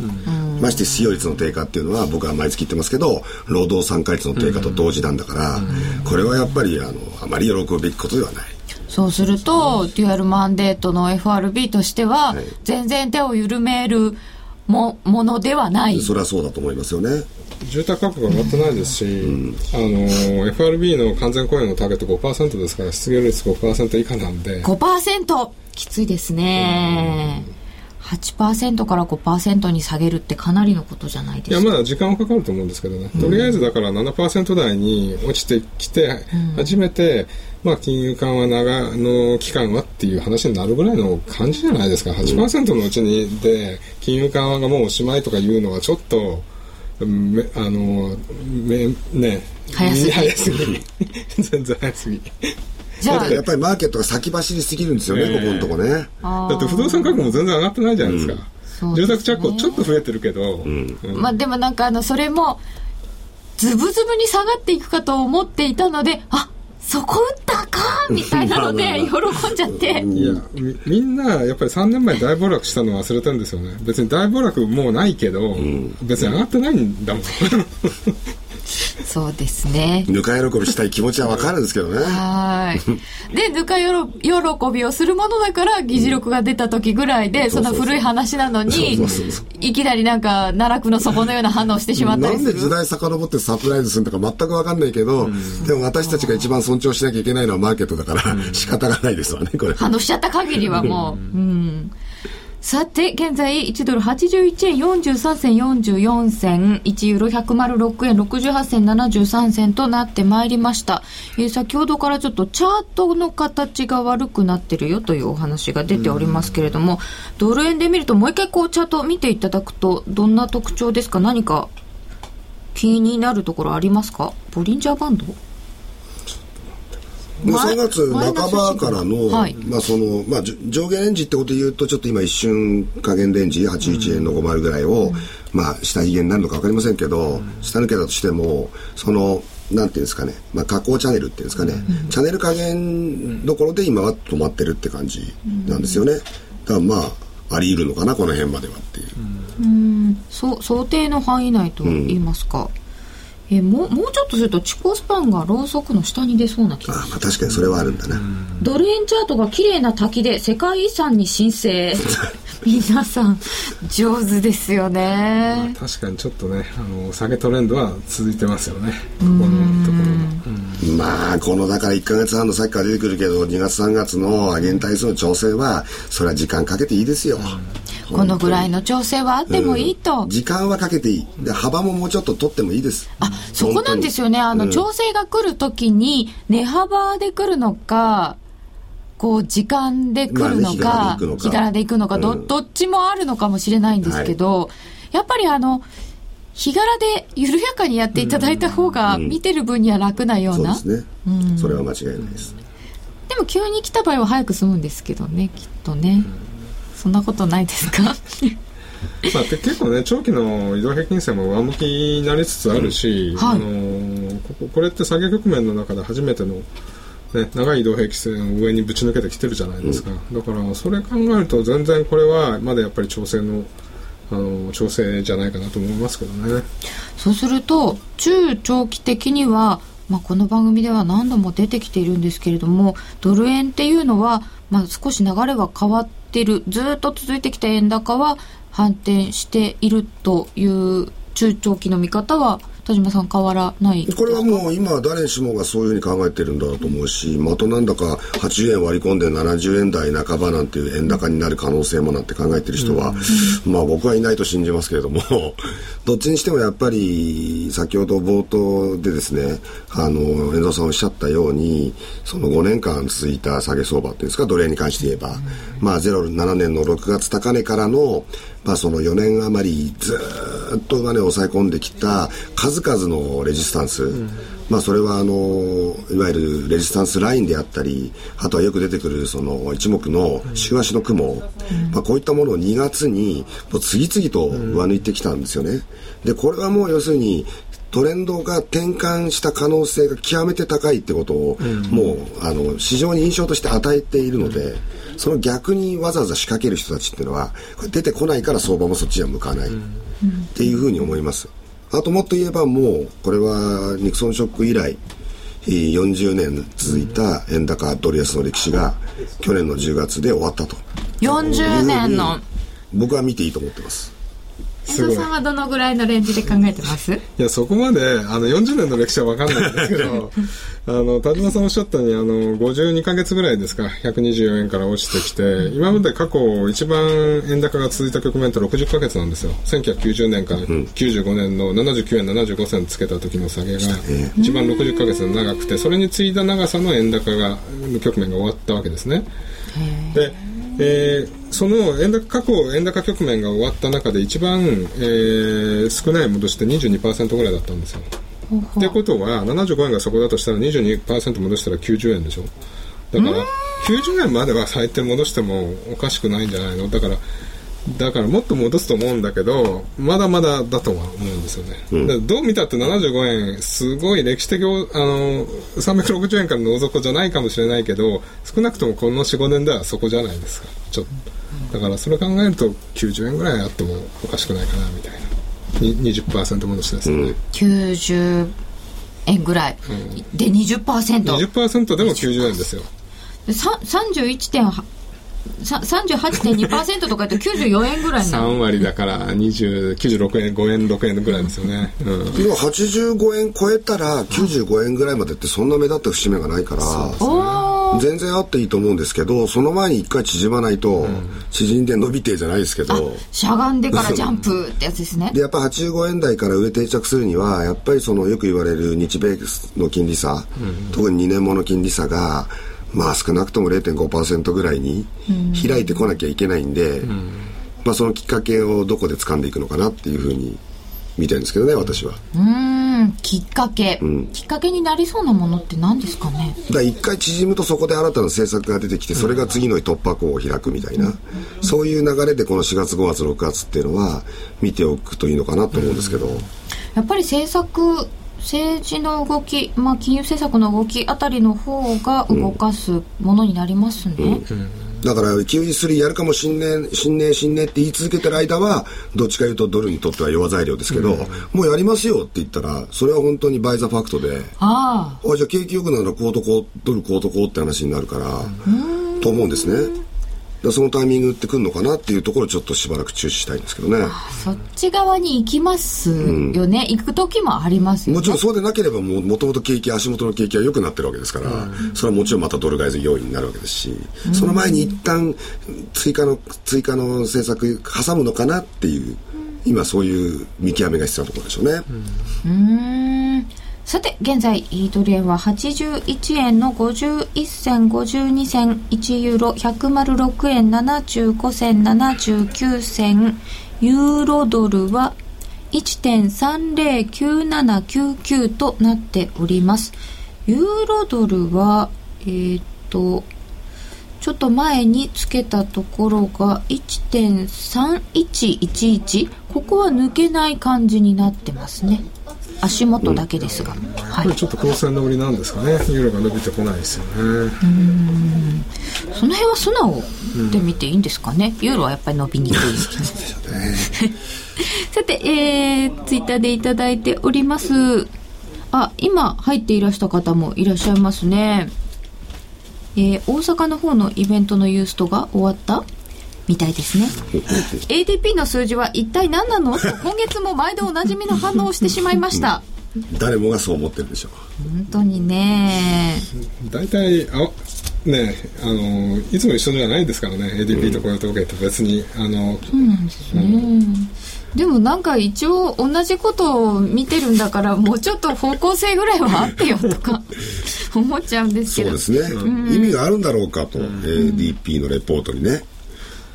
まして失業率の低下っていうのは僕は毎月言ってますけど労働参加率の低下と同時なんだから、これはやっぱりあまり喜ぶべきことではない。そうするとデュアルマンデートの FRB としては、全然手を緩めるものではない。それはそうだと思いますよね。住宅価格が上がってないですし、FRB の完全雇用のターゲット 5% ですから、失業率 5% 以下なんで 5% きついですね。8% から 5% に下げるってかなりのことじゃないですか。いや、まだ時間はかかると思うんですけどね、とりあえずだから 7% 台に落ちてきて初めて、まあ、金融緩和の期間はっていう話になるぐらいの感じじゃないですか。 8% のうちにで金融緩和がもうおしまいとかいうのはちょっとね、早すぎ全然早すぎじゃあやっぱりマーケットが先走りすぎるんですよね、ここのとこね。だって不動産価格も全然上がってないじゃないですか、住宅着工ちょっと増えてるけど、まあ、でもなんかそれもズブズブに下がっていくかと思っていたので、あ、そこ打ったかみたいなので喜んじゃっていや、みんなやっぱり3年前大暴落したの忘れたんですよね。別に大暴落もうないけど、別に上がってないんだもんそうですね、ぬか喜びしたい気持ちは分かるんですけどねはいで、ぬか喜びをするものだから議事録が出た時ぐらいで、そんな古い話なのにいきなりなんか奈落の底のような反応してしまったりするなんで時代遡ってサプライズするのか全く分かんないけど、でも私たちが一番尊重しなきゃいけないのはマーケットだから、仕方がないですわねこれ。反応しちゃった限りはもうさて、現在1ドル81円43銭44銭、1ユーロ106円68銭73銭となってまいりました。先ほどからちょっとチャートの形が悪くなってるよというお話が出ておりますけれども、ドル円で見るともう一回こうチャートを見ていただくとどんな特徴ですか？何か気になるところありますか？ボリンジャーバンド？もう3月半ばからの、上限レンジってことで言うと、ちょっと今一瞬下限レンジ81円の50ぐらいを、下髭になるのか分かりませんけど、下抜けだとしてもそのなんていうんですかね、下降チャンネルっていうんですかね、チャンネル下限どころで今は止まってるって感じなんですよね。だからあり得るのかなこの辺まではっていう、想定の範囲内と言いますか、もうちょっとすると遅行スパンがローソクの下に出そうな気がする。確かにそれはあるんだな。ドル円チャートが綺麗な滝で世界遺産に申請皆さん上手ですよね、確かにちょっとね、下げトレンドは続いてますよね、ここのところが。このだから1ヶ月半のさっきから出てくるけど、2月3月の上げに対する調整はそれは時間かけていいですよ、このぐらいの調整はあってもいいと、時間はかけていい、で幅ももうちょっと取ってもいいです。そこなんですよね、調整が来るときに値幅で来るのか、こう時間で来るのか、日柄でいくのか、どっちもあるのかもしれないんですけど、やっぱり日柄で緩やかにやっていただいた方が見てる分には楽なような、そうですね、それは間違いないです。でも急に来た場合は早く済むんですけどね、きっとね、そんなことないですか結構ね、長期の移動平均線も上向きになりつつあるし、これって下げ局面の中で初めての、ね、長い移動平均線を上にぶち抜けてきてるじゃないですか、だからそれ考えると全然これはまだやっぱり調整じゃないかなと思いますけどね。そうすると中長期的には、この番組では何度も出てきているんですけれども、ドル円っていうのは、少し流れが変わってずっと続いてきた円高は反転しているという中長期の見方は田島さん変わらないですか？これはもう今誰しもがそういうふうに考えてるんだろうと思うし、あとなんだか80円割り込んで70円台半ばなんていう円高になる可能性もなんて考えてる人は、僕はいないと信じますけれどもどっちにしてもやっぱり先ほど冒頭でですね、遠藤さんおっしゃったように、その5年間続いた下げ相場っていうんですか、ドル円に関して言えば、07年の6月高値からの、その4年余りずっと上値を抑え込んできた数々のレジスタンス、それはいわゆるレジスタンスラインであったり、あとはよく出てくるその一目の週足の雲、こういったものを2月にもう次々と上抜いてきたんですよね。でこれはもう要するにトレンドが転換した可能性が極めて高いってことを、もう市場に印象として与えているので、その逆にわざわざ仕掛ける人たちっていうのは出てこないから、相場もそっちには向かないっていうふうに思います。あともっと言えば、もうこれはニクソンショック以来40年続いた円高ドル安の歴史が去年の10月で終わったと40年の僕は見ていいと思ってます。遠藤さんはどのぐらいのレンジで考えてます？いや、そこまで40年の歴史は分かんないんですけど田島さんおっしゃったように52ヶ月ぐらいですか、124円から落ちてきて、今まで過去一番円高が続いた局面って60ヶ月なんですよ。1990年から95年の79円75銭つけた時の下げが一番60ヶ月が長くて、それに次いだ長さの円高が局面が終わったわけですね。でその過去円高局面が終わった中で一番、少ない戻しって 22% ぐらいだったんですよ。ってことは75円がそこだとしたら 22% 戻したら90円でしょ。だから90円までは最低戻してもおかしくないんじゃないの。だからもっと戻すと思うんだけど、まだまだだとは思うんですよね、うん、どう見たって75円すごい歴史的360円からのお底じゃないかもしれないけど、少なくともこの 4,5 年ではそこじゃないですか。ちょっとだからそれ考えると90円ぐらいあってもおかしくないかなみたいな。 20% 戻しですよね、うん、90円ぐらい、うん、で 20% でも90円ですよ。 31.838.2% とか言って94円ぐらいなの3割だから96円5円6円ぐらいですよね、うん、今85円超えたら95円ぐらいまでってそんな目立った節目がないから、そうですね、全然あっていいと思うんですけど、その前に一回縮まないと、うん、縮んで伸びてじゃないですけど、しゃがんでからジャンプってやつですね。でやっぱ85円台から上定着するにはやっぱりそのよく言われる日米の金利差、うん、特に2年もの金利差がまあ少なくとも 0.5% ぐらいに開いてこなきゃいけないんで、うん、まあそのきっかけをどこで掴んでいくのかなっていうふうに見てるんですけどね、私は。きっかけ、うん、きっかけになりそうなものって何ですかね。だから一回縮むとそこで新たな政策が出てきて、それが次の突破口を開くみたいな、うん、そういう流れでこの4月5月6月っていうのは見ておくといいのかなと思うんですけど、うん、やっぱり政治の動き、まあ、金融政策の動きあたりの方が動かすものになりますね、うんうん、だから QE3 やるかもしんねえしんねえしんねえって言い続けてる間はどっちかいうとドルにとっては弱材料ですけど、うん、もうやりますよって言ったらそれは本当にバイザファクトで、あじゃあ景気良くなるのはこうとこうドルこうとこうって話になるからと思うんですね。そのタイミングってくるのかなっていうところをちょっとしばらく注視したいんですけどね。そっち側に行きますよね、うん、行く時もありますよね。もちろんそうでなければもともと景気足元の景気は良くなってるわけですから、うん、それはもちろんまたドル買いの要因になるわけですし、うん、その前に一旦追加の政策挟むのかなっていう、うん、今そういう見極めが必要なところでしょうね、うん、さて現在ドル円は81円の51銭52銭、1ユーロ106円75銭79銭、ユーロドルは 1.309799 となっております。ユーロドルはちょっと前につけたところが 1.3111、 ここは抜けない感じになってますね、足元だけですが、うん、やっぱりちょっと高専の売りなんですかね、ユーロが伸びてこないですよね。その辺は素直で見ていいんですかね、うん、ユーロはやっぱり伸びにくいさて、ツイッターでいただいております。あ、今入っていらした方もいらっしゃいますね。大阪の方のイベントのユーストが終わったみたいですね。 ADP の数字は一体何なのと今月も毎度おなじみの反応をしてしまいました誰もがそう思ってるでしょう。本当にね、大体ね、いつも一緒じゃないですからね、 ADP と雇用統計と別にそうなんですね、うん、でもなんか一応同じことを見てるんだからもうちょっと方向性ぐらいはあってよとか思っちゃうんですけど、そうですね、うん、意味があるんだろうかと、うん、ADP のレポートにね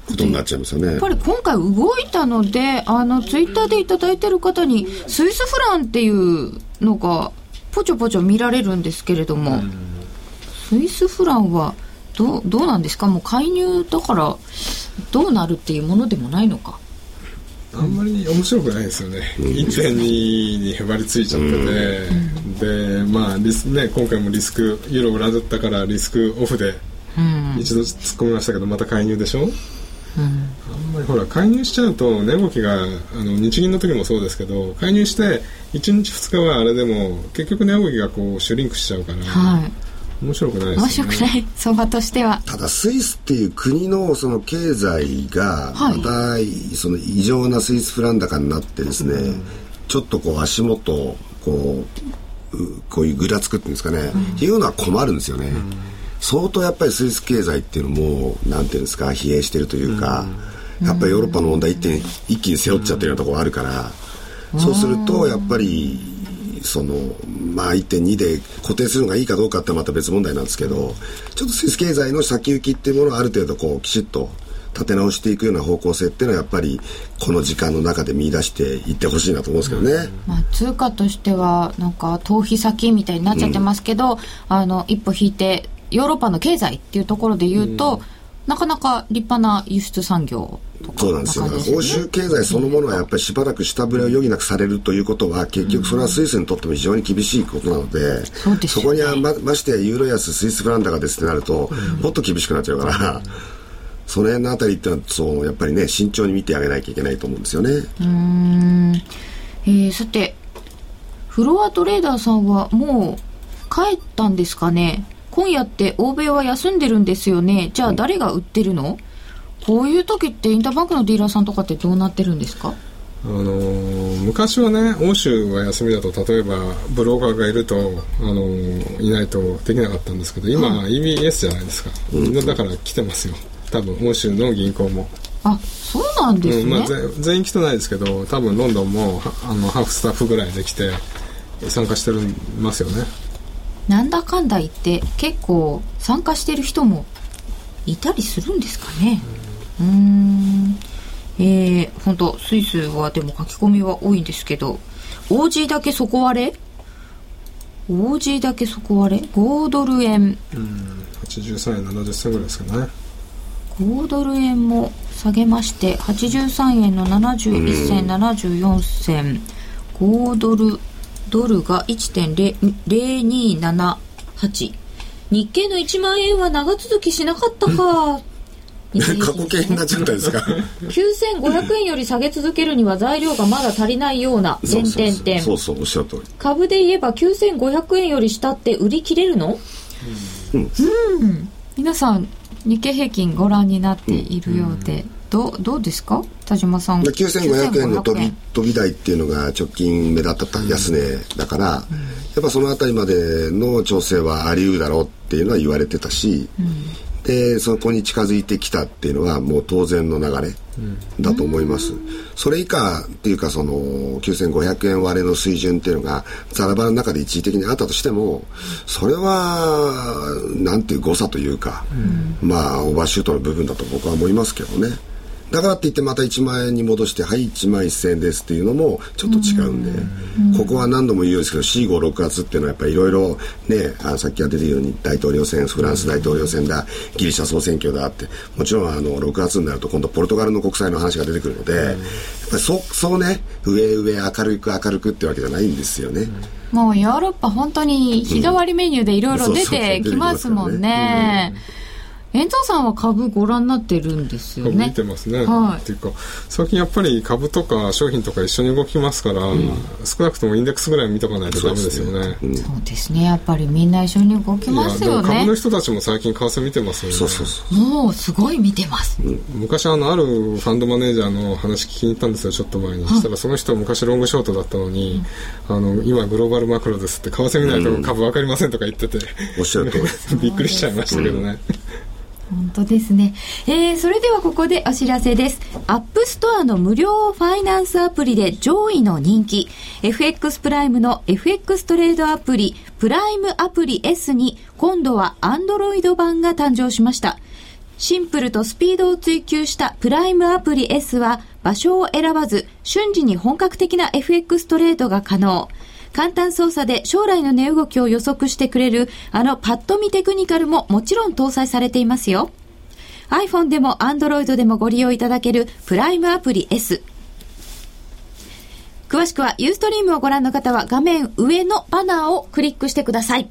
ことになっちゃいますよね。やっぱり今回動いたので、ツイッターでいただいてる方にスイスフランっていうのがポチョポチョ見られるんですけれども、スイスフランはどうなんですか。もう介入だからどうなるっていうものでもないのか。あんまり面白くないですよね、うん、1.2 にへばりついちゃってて、うん、でまあ今回もリスクユーロ裏だったからリスクオフで一度突っ込みましたけど、また介入でしょ。うん、あんまりほら介入しちゃうと値動きが日銀の時もそうですけど、介入して1日2日はあれでも結局値動きがこうシュリンクしちゃうから、はい、面白くないですね。面白くない相場としては。ただスイスっていう国のその経済がまたその異常なスイスフラン高になってですね、はい、ちょっとこう足元をこういうぐらつくっていうんですかね、うん、っていうのは困るんですよね、うん、相当やっぱりスイス経済っていうのもなんていうんですか疲弊してるというか、うん、やっぱりヨーロッパの問題一気に背負っちゃってるようなところがあるから、うん、そうするとやっぱりそのまあ 1.2 で固定するのがいいかどうかってまた別問題なんですけど、ちょっとスイス経済の先行きっていうものをある程度こうきちっと立て直していくような方向性っていうのはやっぱりこの時間の中で見出していってほしいなと思うんですけどね、うんまあ、通貨としてはなんか逃避先みたいになっちゃってますけど、うん、一歩引いてヨーロッパの経済っていうところで言うと、うん、なかなか立派な輸出産業とか、そうなんですよ、ね、欧州経済そのものはやっぱりしばらく下振れを余儀なくされるということは結局それはスイスにとっても非常に厳しいことなので、うん そうですね、そこには ましてユーロ安スイスフラン高ですってなると、うん、もっと厳しくなっちゃうから、うんその辺のあたりってのはそうやっぱりね慎重に見てあげなきゃいけないと思うんですよね。さてフロアトレーダーさんはもう帰ったんですかね。今夜って欧米は休んでるんですよね。じゃあ誰が売ってるの、うん、こういう時ってインターバンクのディーラーさんとかってどうなってるんですか。昔はね欧州が休みだと例えばブローカーがいると、いないとできなかったんですけど今、うん、EBS じゃないですか、うん、だから来てますよ多分欧州の銀行も。あ、そうなんですね、うんまあ、全員来てないですけど多分ロンドンもハーフスタッフぐらいで来て参加してるますよね。なんだかんだ言って結構参加してる人もいたりするんですかね。本当スイスはでも書き込みは多いんですけど OG だけ底割れ OG だけ底割れ5ドル円83円70銭ぐらいですかね。5ドル円も下げまして83円の71銭74銭5ドルドルが 1.0278 日経の1万円は長続きしなかったか過去形になっちゃったんですか9500円より下げ続けるには材料がまだ足りないような点々点そうおっしゃる通り株で言えば9500円より下って売り切れるの、うん、皆さん日経平均ご覧になっているようで、うん、どうですか田島さん。9500円の飛び台っていうのが直近目立った安値だから、うん、やっぱそのあたりまでの調整はあり得るだろうっていうのは言われてたし、うん、でそこに近づいてきたっていうのはもう当然の流れだと思います、うん、それ以下っていうかその9500円割れの水準っていうのがザラバラの中で一時的にあったとしてもそれはなんていう誤差というか、うん、まあオーバーシュートの部分だと僕は思いますけどね。だからって言ってまた1万円に戻してはい1万1000円ですっていうのもちょっと違うんで、うん、ここは何度も言うようですけど 4,5,6 月っていうのはやっぱりいろいろねさっきが出てるように大統領選フランス大統領選だギリシャ総選挙だってもちろん6月になると今度ポルトガルの国債の話が出てくるので、うん、やっぱりそうね上明るくってわけじゃないんですよね、うん、もうヨーロッパ本当に日替わりメニューでいろいろ出てきますもんね。遠藤さんは株ご覧になってるんですよね。株見てますね、はい、っていうか最近やっぱり株とか商品とか一緒に動きますから、うん、少なくともインデックスぐらい見とかないとダメですよね。そうですね、うん、やっぱりみんな一緒に動きますよね。株の人たちも最近為替見てますよね。そうもうすごい見てます、うん、昔あるファンドマネージャーの話聞きに行ったんですよちょっと前に、はい、したらその人は昔ロングショートだったのに、うん、今グローバルマクロですって為替見ないと株分かりませんとか言ってて、うん、おっしゃるとびっくりしちゃいましたけどね、うん本当ですね、それではここでお知らせです。アップストアの無料ファイナンスアプリで上位の人気 FX プライムの FX トレードアプリプライムアプリ S に今度は Android 版が誕生しました。シンプルとスピードを追求したプライムアプリ S は場所を選ばず瞬時に本格的な FX トレードが可能。簡単操作で将来の値動きを予測してくれるパッと見テクニカルももちろん搭載されていますよ。 iPhone でも Android でもご利用いただけるプライムアプリ S。 詳しくはユーストリームをご覧の方は画面上のバナーをクリックしてください。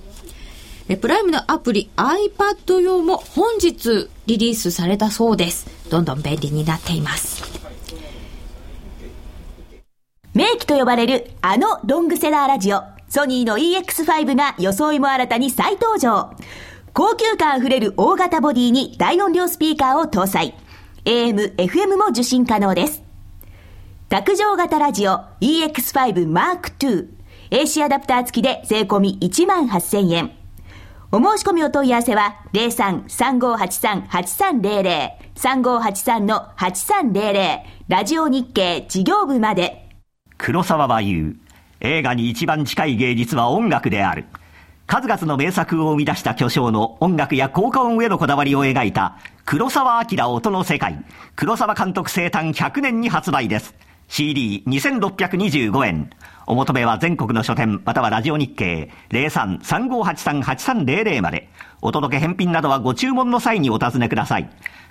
プライムのアプリ iPad 用も本日リリースされたそうです。どんどん便利になっています。名機と呼ばれるあのロングセラーラジオ、ソニーの EX5 が装いも新たに再登場。高級感あふれる大型ボディに大音量スピーカーを搭載。 AM、FM も受信可能です。卓上型ラジオ EX5 Mark II AC アダプター付きで税込み 18,000 円。お申し込みお問い合わせは 03-3583-8300 3583-8300 ラジオ日経事業部まで。黒沢は言う、映画に一番近い芸術は音楽である。数々の名作を生み出した巨匠の音楽や効果音へのこだわりを描いた黒沢明音の世界、黒沢監督生誕100年に発売です。 CD2625 円。お求めは全国の書店またはラジオ日経 03-3583-8300 まで。お届け返品などはご注文の際にお尋ねください。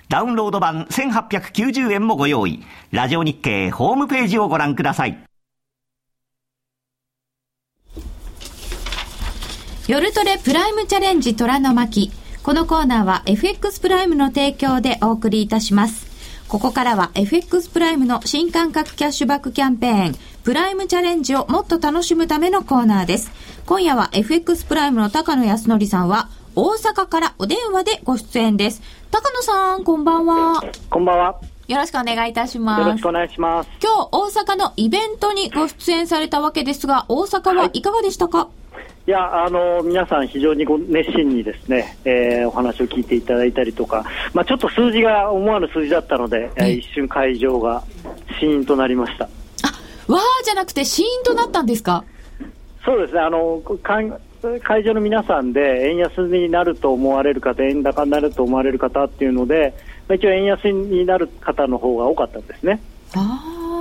ダウンロード版1890円もご用意。ラジオ日経ホームページをご覧ください。夜トレプライムチャレンジ虎の巻。このコーナーは FX プライムの提供でお送りいたします。ここからは FX プライムの新感覚キャッシュバックキャンペーンプライムチャレンジをもっと楽しむためのコーナーです。今夜は FX プライムの高野康則さんは大阪からお電話でご出演です。高野さん、こんばんは。こんばんは。よろしくお願いいたします。よろしくお願いします。今日大阪のイベントにご出演されたわけですが、大阪はいかがでしたか？はい、いや、皆さん非常に熱心にですね、お話を聞いていただいたりとか、まあ、ちょっと数字が思わぬ数字だったので、一瞬会場がシーンとなりました。あ、わーじゃなくてシーンとなったんですか？そうですね、会場の皆さんで円安になると思われる方、円高になると思われる方っていうので、まあ、一応円安になる方の方が多かったんですね。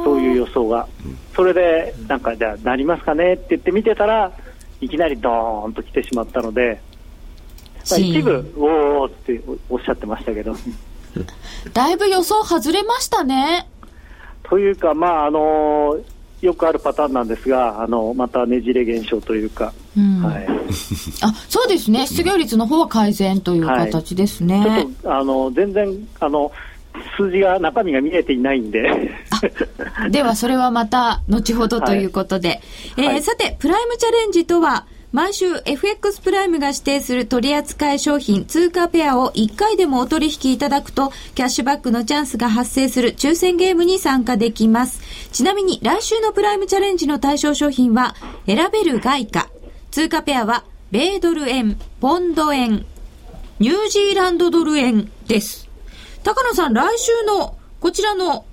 そういう予想が。それでなんかじゃあなりますかねって言って見てたらいきなりドーンと来てしまったので、まあ、一部おーっておっしゃってましたけどだいぶ予想外れましたね。というか、まあよくあるパターンなんですが、またねじれ現象というか、うん、はい、あ、そうですね、失業率の方は改善という形ですね、はい、ちょっと全然数字が中身が見えていないんでではそれはまた後ほどということで、はい、はい、さてプライムチャレンジとは毎週 FX プライムが指定する取扱い商品通貨ペアを1回でもお取引いただくとキャッシュバックのチャンスが発生する抽選ゲームに参加できます。ちなみに来週のプライムチャレンジの対象商品は選べる外貨、通貨ペアは米ドル円、ポンド円、ニュージーランドドル円です。高野さん、来週のこちらの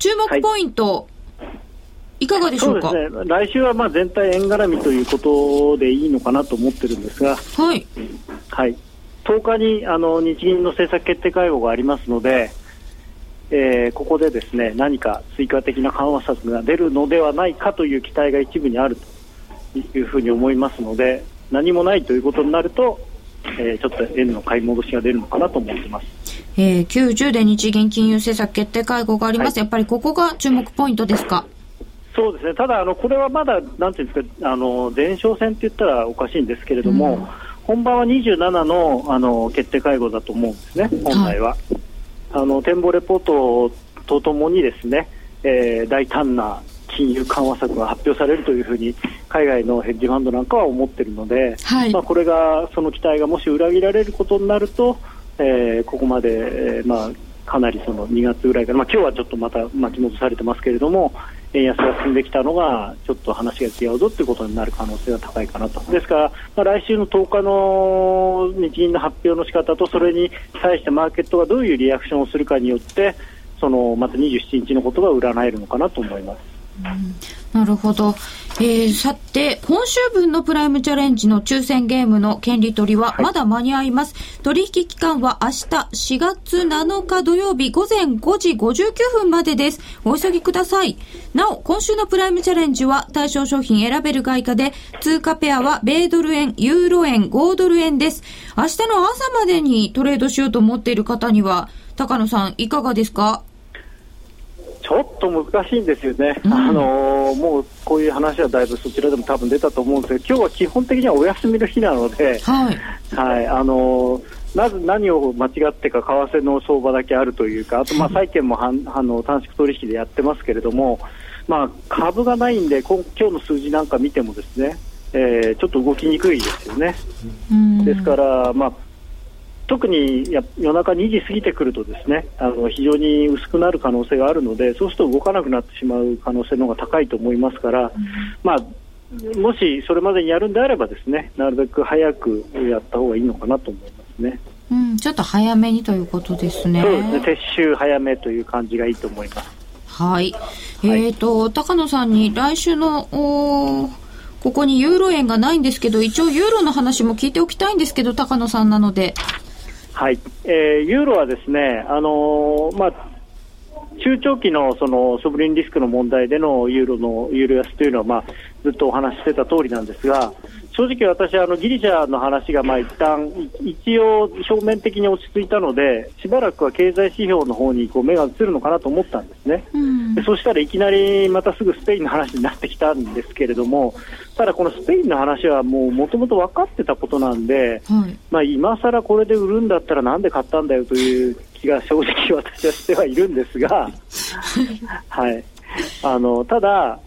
注目ポイント、はい、いかがでしょうか？そうですね、来週はまあ全体円絡みということでいいのかなと思ってるんですが、はいはい、10日に日銀の政策決定会合がありますので、ここでですね、何か追加的な緩和策が出るのではないかという期待が一部にあるというふうに思いますので、何もないということになると、ちょっと円の買い戻しが出るのかなと思っています。90で日銀金融政策決定会合があります。はい、やっぱりここが注目ポイントですか？そうですね、ただこれはまだなんていうんですか、前哨戦って言ったらおかしいんですけれども、うん、本番は27の、決定会合だと思うんですね、本来は。はい、展望レポートとともにですね、大胆な金融緩和策が発表されるというふうに海外のヘッジファンドなんかは思っているので、はい、まあ、これがその期待がもし裏切られることになると、ここまで、まあ、かなりその2月ぐらいから、まあ、今日はちょっとまた巻き戻されてますけれども、円安が進んできたのがちょっと話が違うぞということになる可能性が高いかなと。ですから、まあ、来週の10日の日銀の発表の仕方とそれに対してマーケットがどういうリアクションをするかによって、そのまた27日のことが占えるのかなと思います。なるほど、さて今週分のプライムチャレンジの抽選ゲームの権利取りはまだ間に合います、はい、取引期間は明日4月7日土曜日午前5時59分までです。お急ぎください。なお今週のプライムチャレンジは対象商品選べる外貨で通貨ペアは米ドル円、ユーロ円、豪ドル円です。明日の朝までにトレードしようと思っている方には高野さんいかがですか？ちょっと難しいんですよね、うん、もうこういう話はだいぶそちらでも多分出たと思うんですけど、今日は基本的にはお休みの日なので、はいはい、何を間違ってか為替の相場だけあるというか、あと債券も短縮取引でやってますけれども、株がないんで今日の数字なんか見てもですね、ちょっと動きにくいですよね、うん、ですから特に夜中2時過ぎてくるとですね、非常に薄くなる可能性があるので、そうすると動かなくなってしまう可能性の方が高いと思いますから、もしそれまでにやるんであればですね、なるべく早くやった方がいいのかなと思いますね。うん、ちょっと早めにということですね。そうですね、撤収早めという感じがいいと思います。はい。高野さんに来週のここにユーロ円がないんですけど、一応ユーロの話も聞いておきたいんですけど、高野さんなので。はい、ユーロはですね、中長期のそのソブリンリスクの問題でのユーロ安というのは、ずっとお話ししてた通りなんですが、正直私はギリシャの話が一旦一応表面的に落ち着いたので、しばらくは経済指標の方に目が移るのかなと思ったんですね、うん、でそしたらいきなりまたすぐスペインの話になってきたんですけれども、ただこのスペインの話はもともと分かってたことなんで、はい、今更これで売るんだったらなんで買ったんだよという気が正直私はしてはいるんですがはい、ただ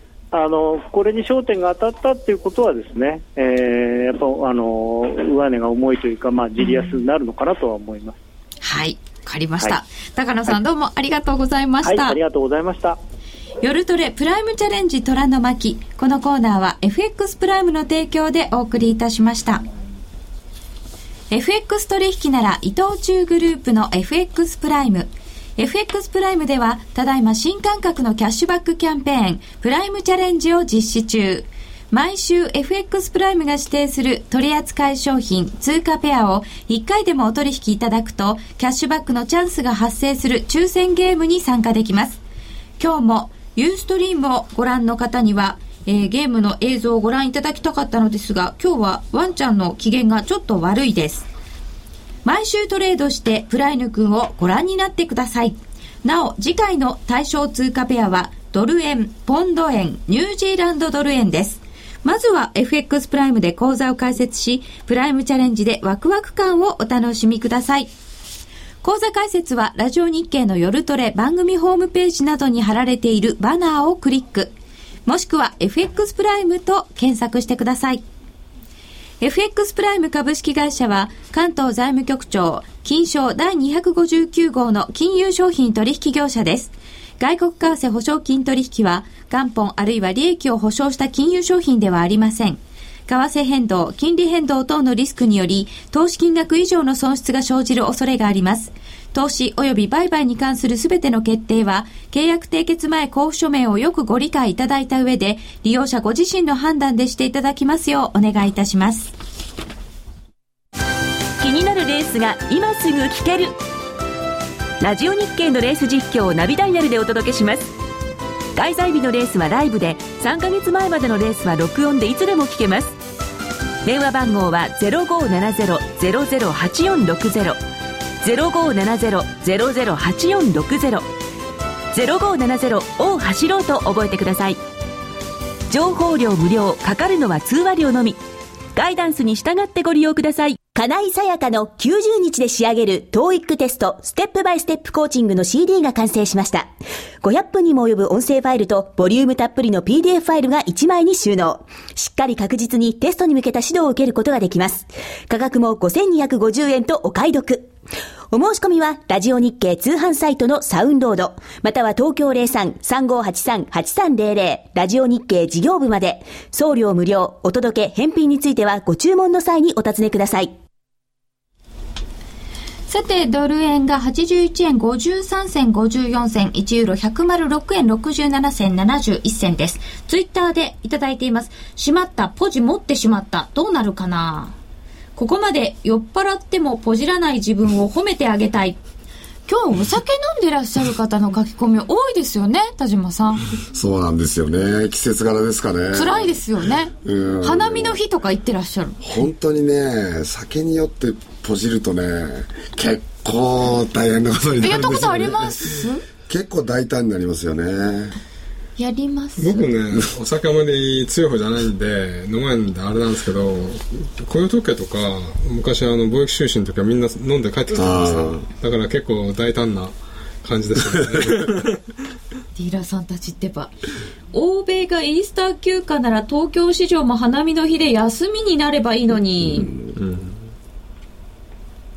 これに焦点が当たったということはですね、やっぱ上値が重いというか、ジリ安になるのかなとは思います。はい、わかりました、はい、高野さん、はい、どうもありがとうございました。はい、ありがとうございました。夜トレプライムチャレンジ虎の巻、このコーナーは FX プライムの提供でお送りいたしました。FX 取引なら伊藤忠グループの FX プライム。FX プライムではただいま新感覚のキャッシュバックキャンペーンプライムチャレンジを実施中。毎週 FX プライムが指定する取扱い商品通貨ペアを1回でもお取引いただくとキャッシュバックのチャンスが発生する抽選ゲームに参加できます。今日もユーストリームをご覧の方には、ゲームの映像をご覧いただきたかったのですが、今日はワンちゃんの機嫌がちょっと悪いです。毎週トレードしてプライム君をご覧になってください。なお次回の対象通貨ペアはドル円、ポンド円、ニュージーランドドル円です。まずは FX プライムで口座を開設し、プライムチャレンジでワクワク感をお楽しみください。口座開設はラジオ日経の夜トレ番組ホームページなどに貼られているバナーをクリック、もしくは FX プライムと検索してください。FX プライム株式会社は関東財務局長金商第259号の金融商品取引業者です。外国為替保証金取引は元本あるいは利益を保証した金融商品ではありません。為替変動、金利変動等のリスクにより投資金額以上の損失が生じる恐れがあります。投資及び売買に関するすべての決定は契約締結前交付書面をよくご理解いただいた上で、利用者ご自身の判断でしていただきますようお願いいたします。気になるレースが今すぐ聞けるラジオ日経のレース実況をナビダイヤルでお届けします。開催日のレースはライブで、3ヶ月前までのレースは録音でいつでも聞けます。電話番号は 0570-0084600570-008460 0570を走ろうと覚えてください。情報料無料、かかるのは通話料のみ。ガイダンスに従ってご利用ください。金井さやかの90日で仕上げる TOEIC テストステップバイステップコーチングの CD が完成しました。500分にも及ぶ音声ファイルとボリュームたっぷりの PDF ファイルが1枚に収納。しっかり確実にテストに向けた指導を受けることができます。価格も5250円とお買い得。お申し込みはラジオ日経通販サイトのサウンロード、または東京 03-3583-8300 ラジオ日経事業部まで。送料無料、お届け返品についてはご注文の際にお尋ねください。さてドル円が81円53銭54銭、1ユーロ106円67銭71銭です。ツイッターでいただいています。しまった、ポジ持ってしまった、どうなるかな。ここまで酔っ払ってもポジらない自分を褒めてあげたい。今日お酒飲んでらっしゃる方の書き込み多いですよね、田島さん。そうなんですよね。季節柄ですかね。辛いですよね。花見の日とか行ってらっしゃる。本当にね、酒によってポジるとね、結構大変なことになるんですよね。やったことあります？結構大胆になりますよね。やります。僕ね、お酒あまり強い方じゃないんで飲まないんであれなんですけど、雇用統計とか昔貿易収支の時はみんな飲んで帰ってきたんですよ。だから結構大胆な感じですよね。ディーラーさんたちってば、欧米がイースター休暇なら東京市場も花見の日で休みになればいいのに、うんうん、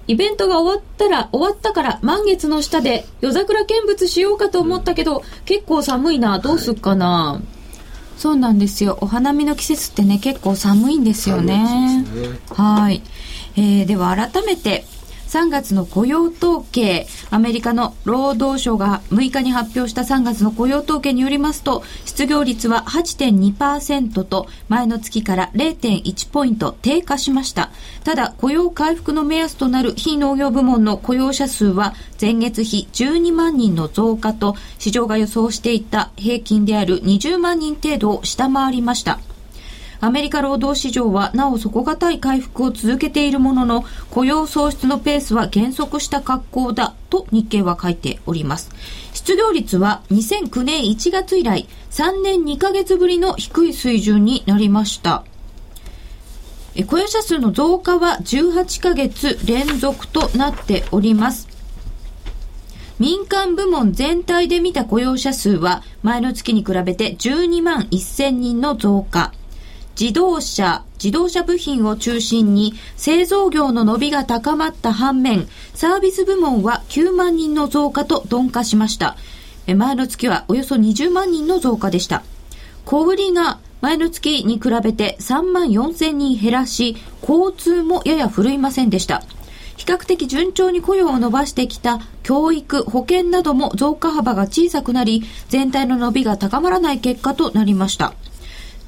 イベントが終わったから満月の下で夜桜見物しようかと思ったけど、結構寒いな、どうすっかな、はい、そうなんですよ。お花見の季節ってね、結構寒いんですよね。はい、では改めて3月の雇用統計、アメリカの労働省が6日に発表した3月の雇用統計によりますと、失業率は 8.2% と前の月から 0.1 ポイント低下しました。ただ雇用回復の目安となる非農業部門の雇用者数は前月比12万人の増加と、市場が予想していた平均である20万人程度を下回りました。アメリカ労働市場はなお底堅い回復を続けているものの、雇用創出のペースは減速した格好だと日経は書いております。失業率は2009年1月以来3年2ヶ月ぶりの低い水準になりました。雇用者数の増加は18ヶ月連続となっております。民間部門全体で見た雇用者数は前の月に比べて12万1000人の増加、自動車部品を中心に製造業の伸びが高まった反面、サービス部門は9万人の増加と鈍化しました。前の月はおよそ20万人の増加でした。小売りが前の月に比べて3万4000人減らし、交通もやや振るいませんでした。比較的順調に雇用を伸ばしてきた教育、保険なども増加幅が小さくなり、全体の伸びが高まらない結果となりました。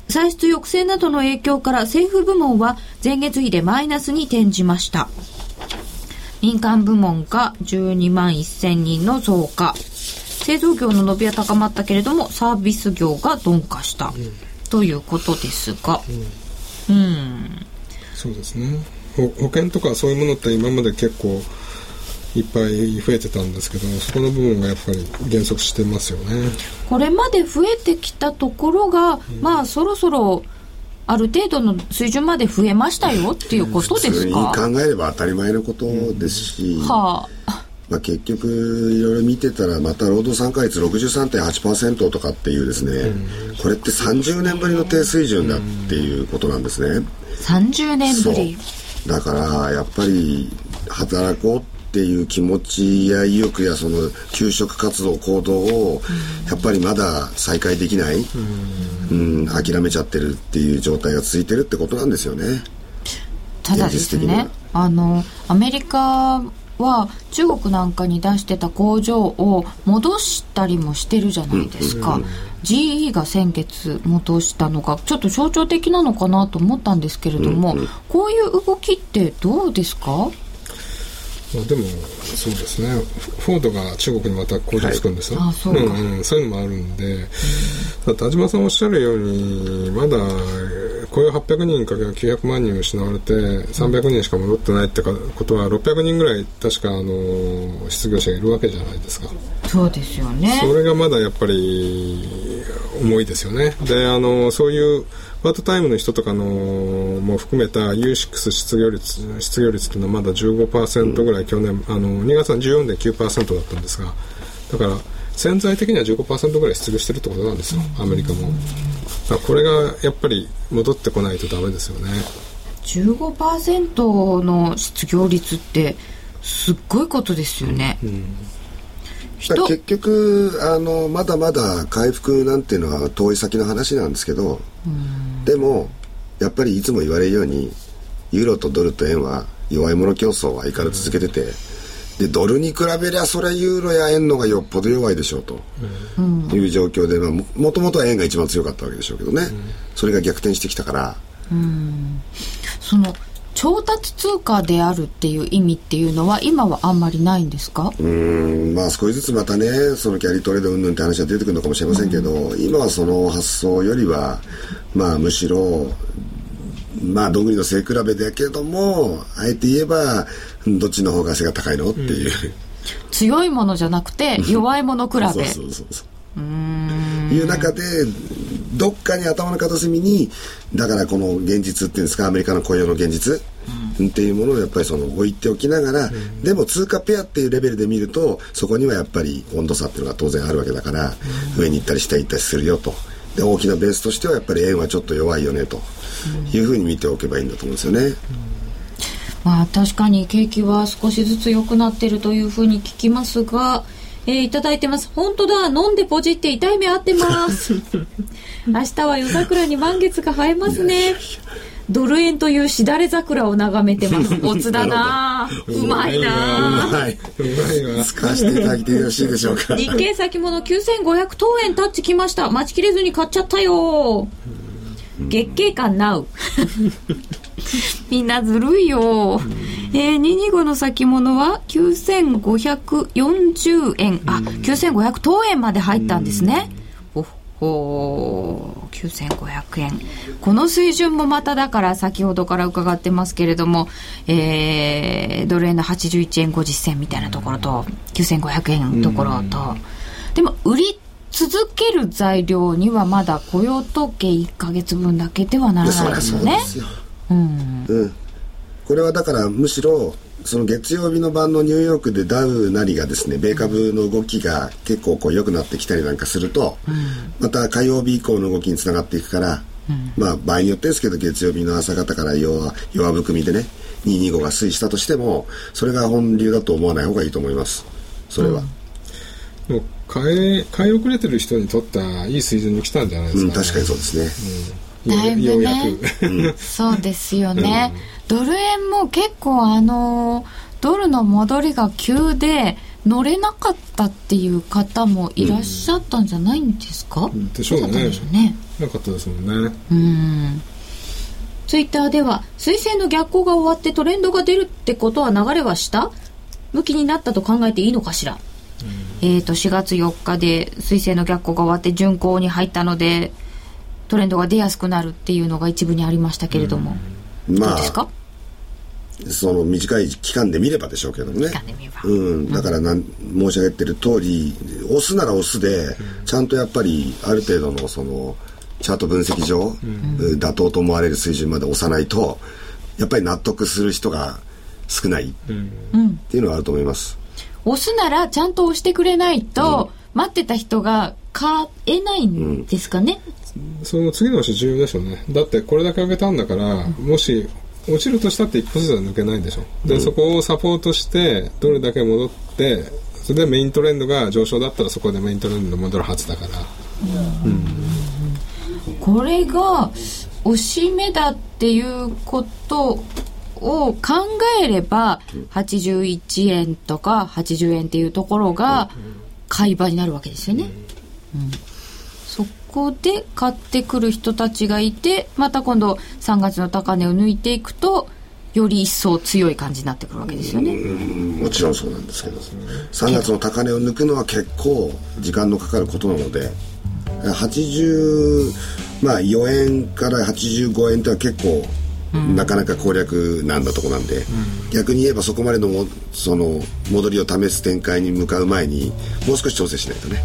歳出抑制などの影響から政府部門は前月比でマイナスに転じました。民間部門が12万1000人の増加、製造業の伸びは高まったけれどもサービス業が鈍化した、ということですが、そうですね。保険とかそういうものって今まで結構いっぱい増えてたんですけど、そこの部分がやっぱり減速してますよね。これまで増えてきたところが、そろそろある程度の水準まで増えましたよっていうことですか。普通に考えれば当たり前のことですし、結局いろいろ見てたらまた労働参加率 63.8% とかっていうですね、これって30年ぶりの低水準だっていうことなんですね。30年ぶりだからやっぱり働こうっていう気持ちや意欲やその求職活動行動をやっぱりまだ再開できない、諦めちゃってるっていう状態が続いてるってことなんですよね。ただですね、アメリカは中国なんかに出してた工場を戻したりもしてるじゃないですか、GE が先月戻したのがちょっと象徴的なのかなと思ったんですけれども、こういう動きってどうですか？でもそうですね、フォードが中国にまた工場を作るんですよ、そういうのもあるんで、田島さんおっしゃるようにまだ雇用800人かける900万人失われて300人しか戻ってないってことは600人ぐらい確か失業者がいるわけじゃないですか。そうですよね。それがまだやっぱり重いですよね。でそういうパートタイムの人とかのも含めた U6 失業率というのはまだ 15% ぐらい去年2月は 14.9% だったんですが、だから潜在的には 15% ぐらい失業してるってことなんですよ、アメリカも。これがやっぱり戻ってこないとダメですよね。 15% の失業率ってすっごいことですよね、結局まだまだ回復なんていうのは遠い先の話なんですけど、でもやっぱりいつも言われるようにユーロとドルと円は弱い者競争は相変わらず続けてて、でドルに比べりゃそれはユーロや円のがよっぽど弱いでしょうという状況で、もともとは円が一番強かったわけでしょうけどね、それが逆転してきたから、うん、その調達通貨であるっていう意味っていうのは今はあんまりないんですか？まあ少しずつまたね、そのキャリートレード云々って話は出てくるのかもしれませんけど、今はその発想よりは、まあむしろまあどんぐりの背比べだけども、あえて言えばどっちの方が背が高いのっていう、強いものじゃなくて弱いもの比べそういう中で、どっかに頭の片隅に、だからこの現実っていうんですか、アメリカの雇用の現実っていうものをやっぱりその置いておきながら、でも通貨ペアっていうレベルで見ると、そこにはやっぱり温度差っていうのが当然あるわけだから、上に行ったり下に行ったりするよと。で大きなベースとしてはやっぱり円はちょっと弱いよねというふうに見ておけばいいんだと思うんですよね、まあ、確かに景気は少しずつ良くなっているというふうに聞きますが、いただいてます。本当だ、飲んでポジって痛い目合ってます明日は夜桜に満月が映えますねドル円というしだれ桜を眺めてます。おつだなうまいなうまい。透かしていただいてよろしいでしょうか。日経先物9500等円タッチきました。待ちきれずに買っちゃったよ。月経感なう。みんなずるいよ。225の先物は9540円。あ、9500等円まで入ったんですね。9500円この水準もまただから先ほどから伺ってますけれども、ドル円の81円50銭みたいなところと9500円のところと、でも売り続ける材料にはまだ雇用統計1ヶ月分だけではならないですよね。これはだからむしろその月曜日の晩のニューヨークでダウなりがですね、米株の動きが結構こう良くなってきたりなんかすると、また火曜日以降の動きにつながっていくから、まあ場合によってですけど、月曜日の朝方から弱含みでね、225が推移したとしても、それが本流だと思わない方がいいと思います。それは。もう買い遅れてる人にとってはいい水準に来たんじゃないですかね。確かにそうですね。だいぶね、ようやくそうですよね、ドル円も結構ドルの戻りが急で乗れなかったっていう方もいらっしゃったんじゃないんですか、でしょうね。なかったですもんね。ツイッターでは水星の逆行が終わってトレンドが出るってことは流れは下向きになったと考えていいのかしら、4月4日で水星の逆行が終わって順行に入ったのでトレンドが出やすくなるっていうのが一部にありましたけれども、どうですか？その短い期間で見ればでしょうけどね。だから申し上げてる通り、押すなら押すで、ちゃんとやっぱりある程度のそのチャート分析上、妥当と思われる水準まで押さないと、やっぱり納得する人が少ないっていうのはあると思います。押すならちゃんと押してくれないと、待ってた人が買えないんですかね。その次の押し重要でしょうね。だってこれだけ上げたんだから、もし落ちるとしたって一歩ずつは抜けないんでしょ。で、そこをサポートしてどれだけ戻って、それでメイントレンドが上昇だったらそこでメイントレンド戻るはずだから、これが押し目だっていうことを考えれば、81円とか80円っていうところが買い場になるわけですよね。そこで買ってくる人たちがいて、また今度3月の高値を抜いていくと、より一層強い感じになってくるわけですよね。もちろんそうなんですけど、3月の高値を抜くのは結構時間のかかることなので、84円から85円とは結構なかなか攻略なんだとこなんで、逆に言えばそこまでのその戻りを試す展開に向かう前にもう少し調整しないとね。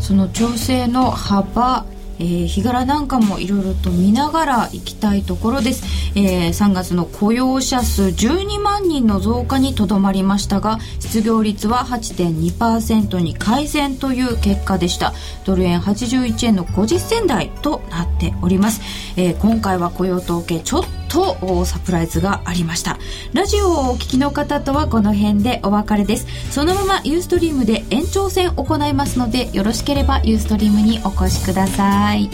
その調整の幅、日柄なんかもいろいろと見ながらいきたいところです、3月の雇用者数12万人の増加にとどまりましたが、失業率は 8.2% に改善という結果でした。ドル円81円の50銭台となっております、今回は雇用統計ちょっとサプライズがありました。ラジオをお聞きの方とはこの辺でお別れです。そのままユーストリームで延長戦を行いますので、よろしければユーストリームにお越しください。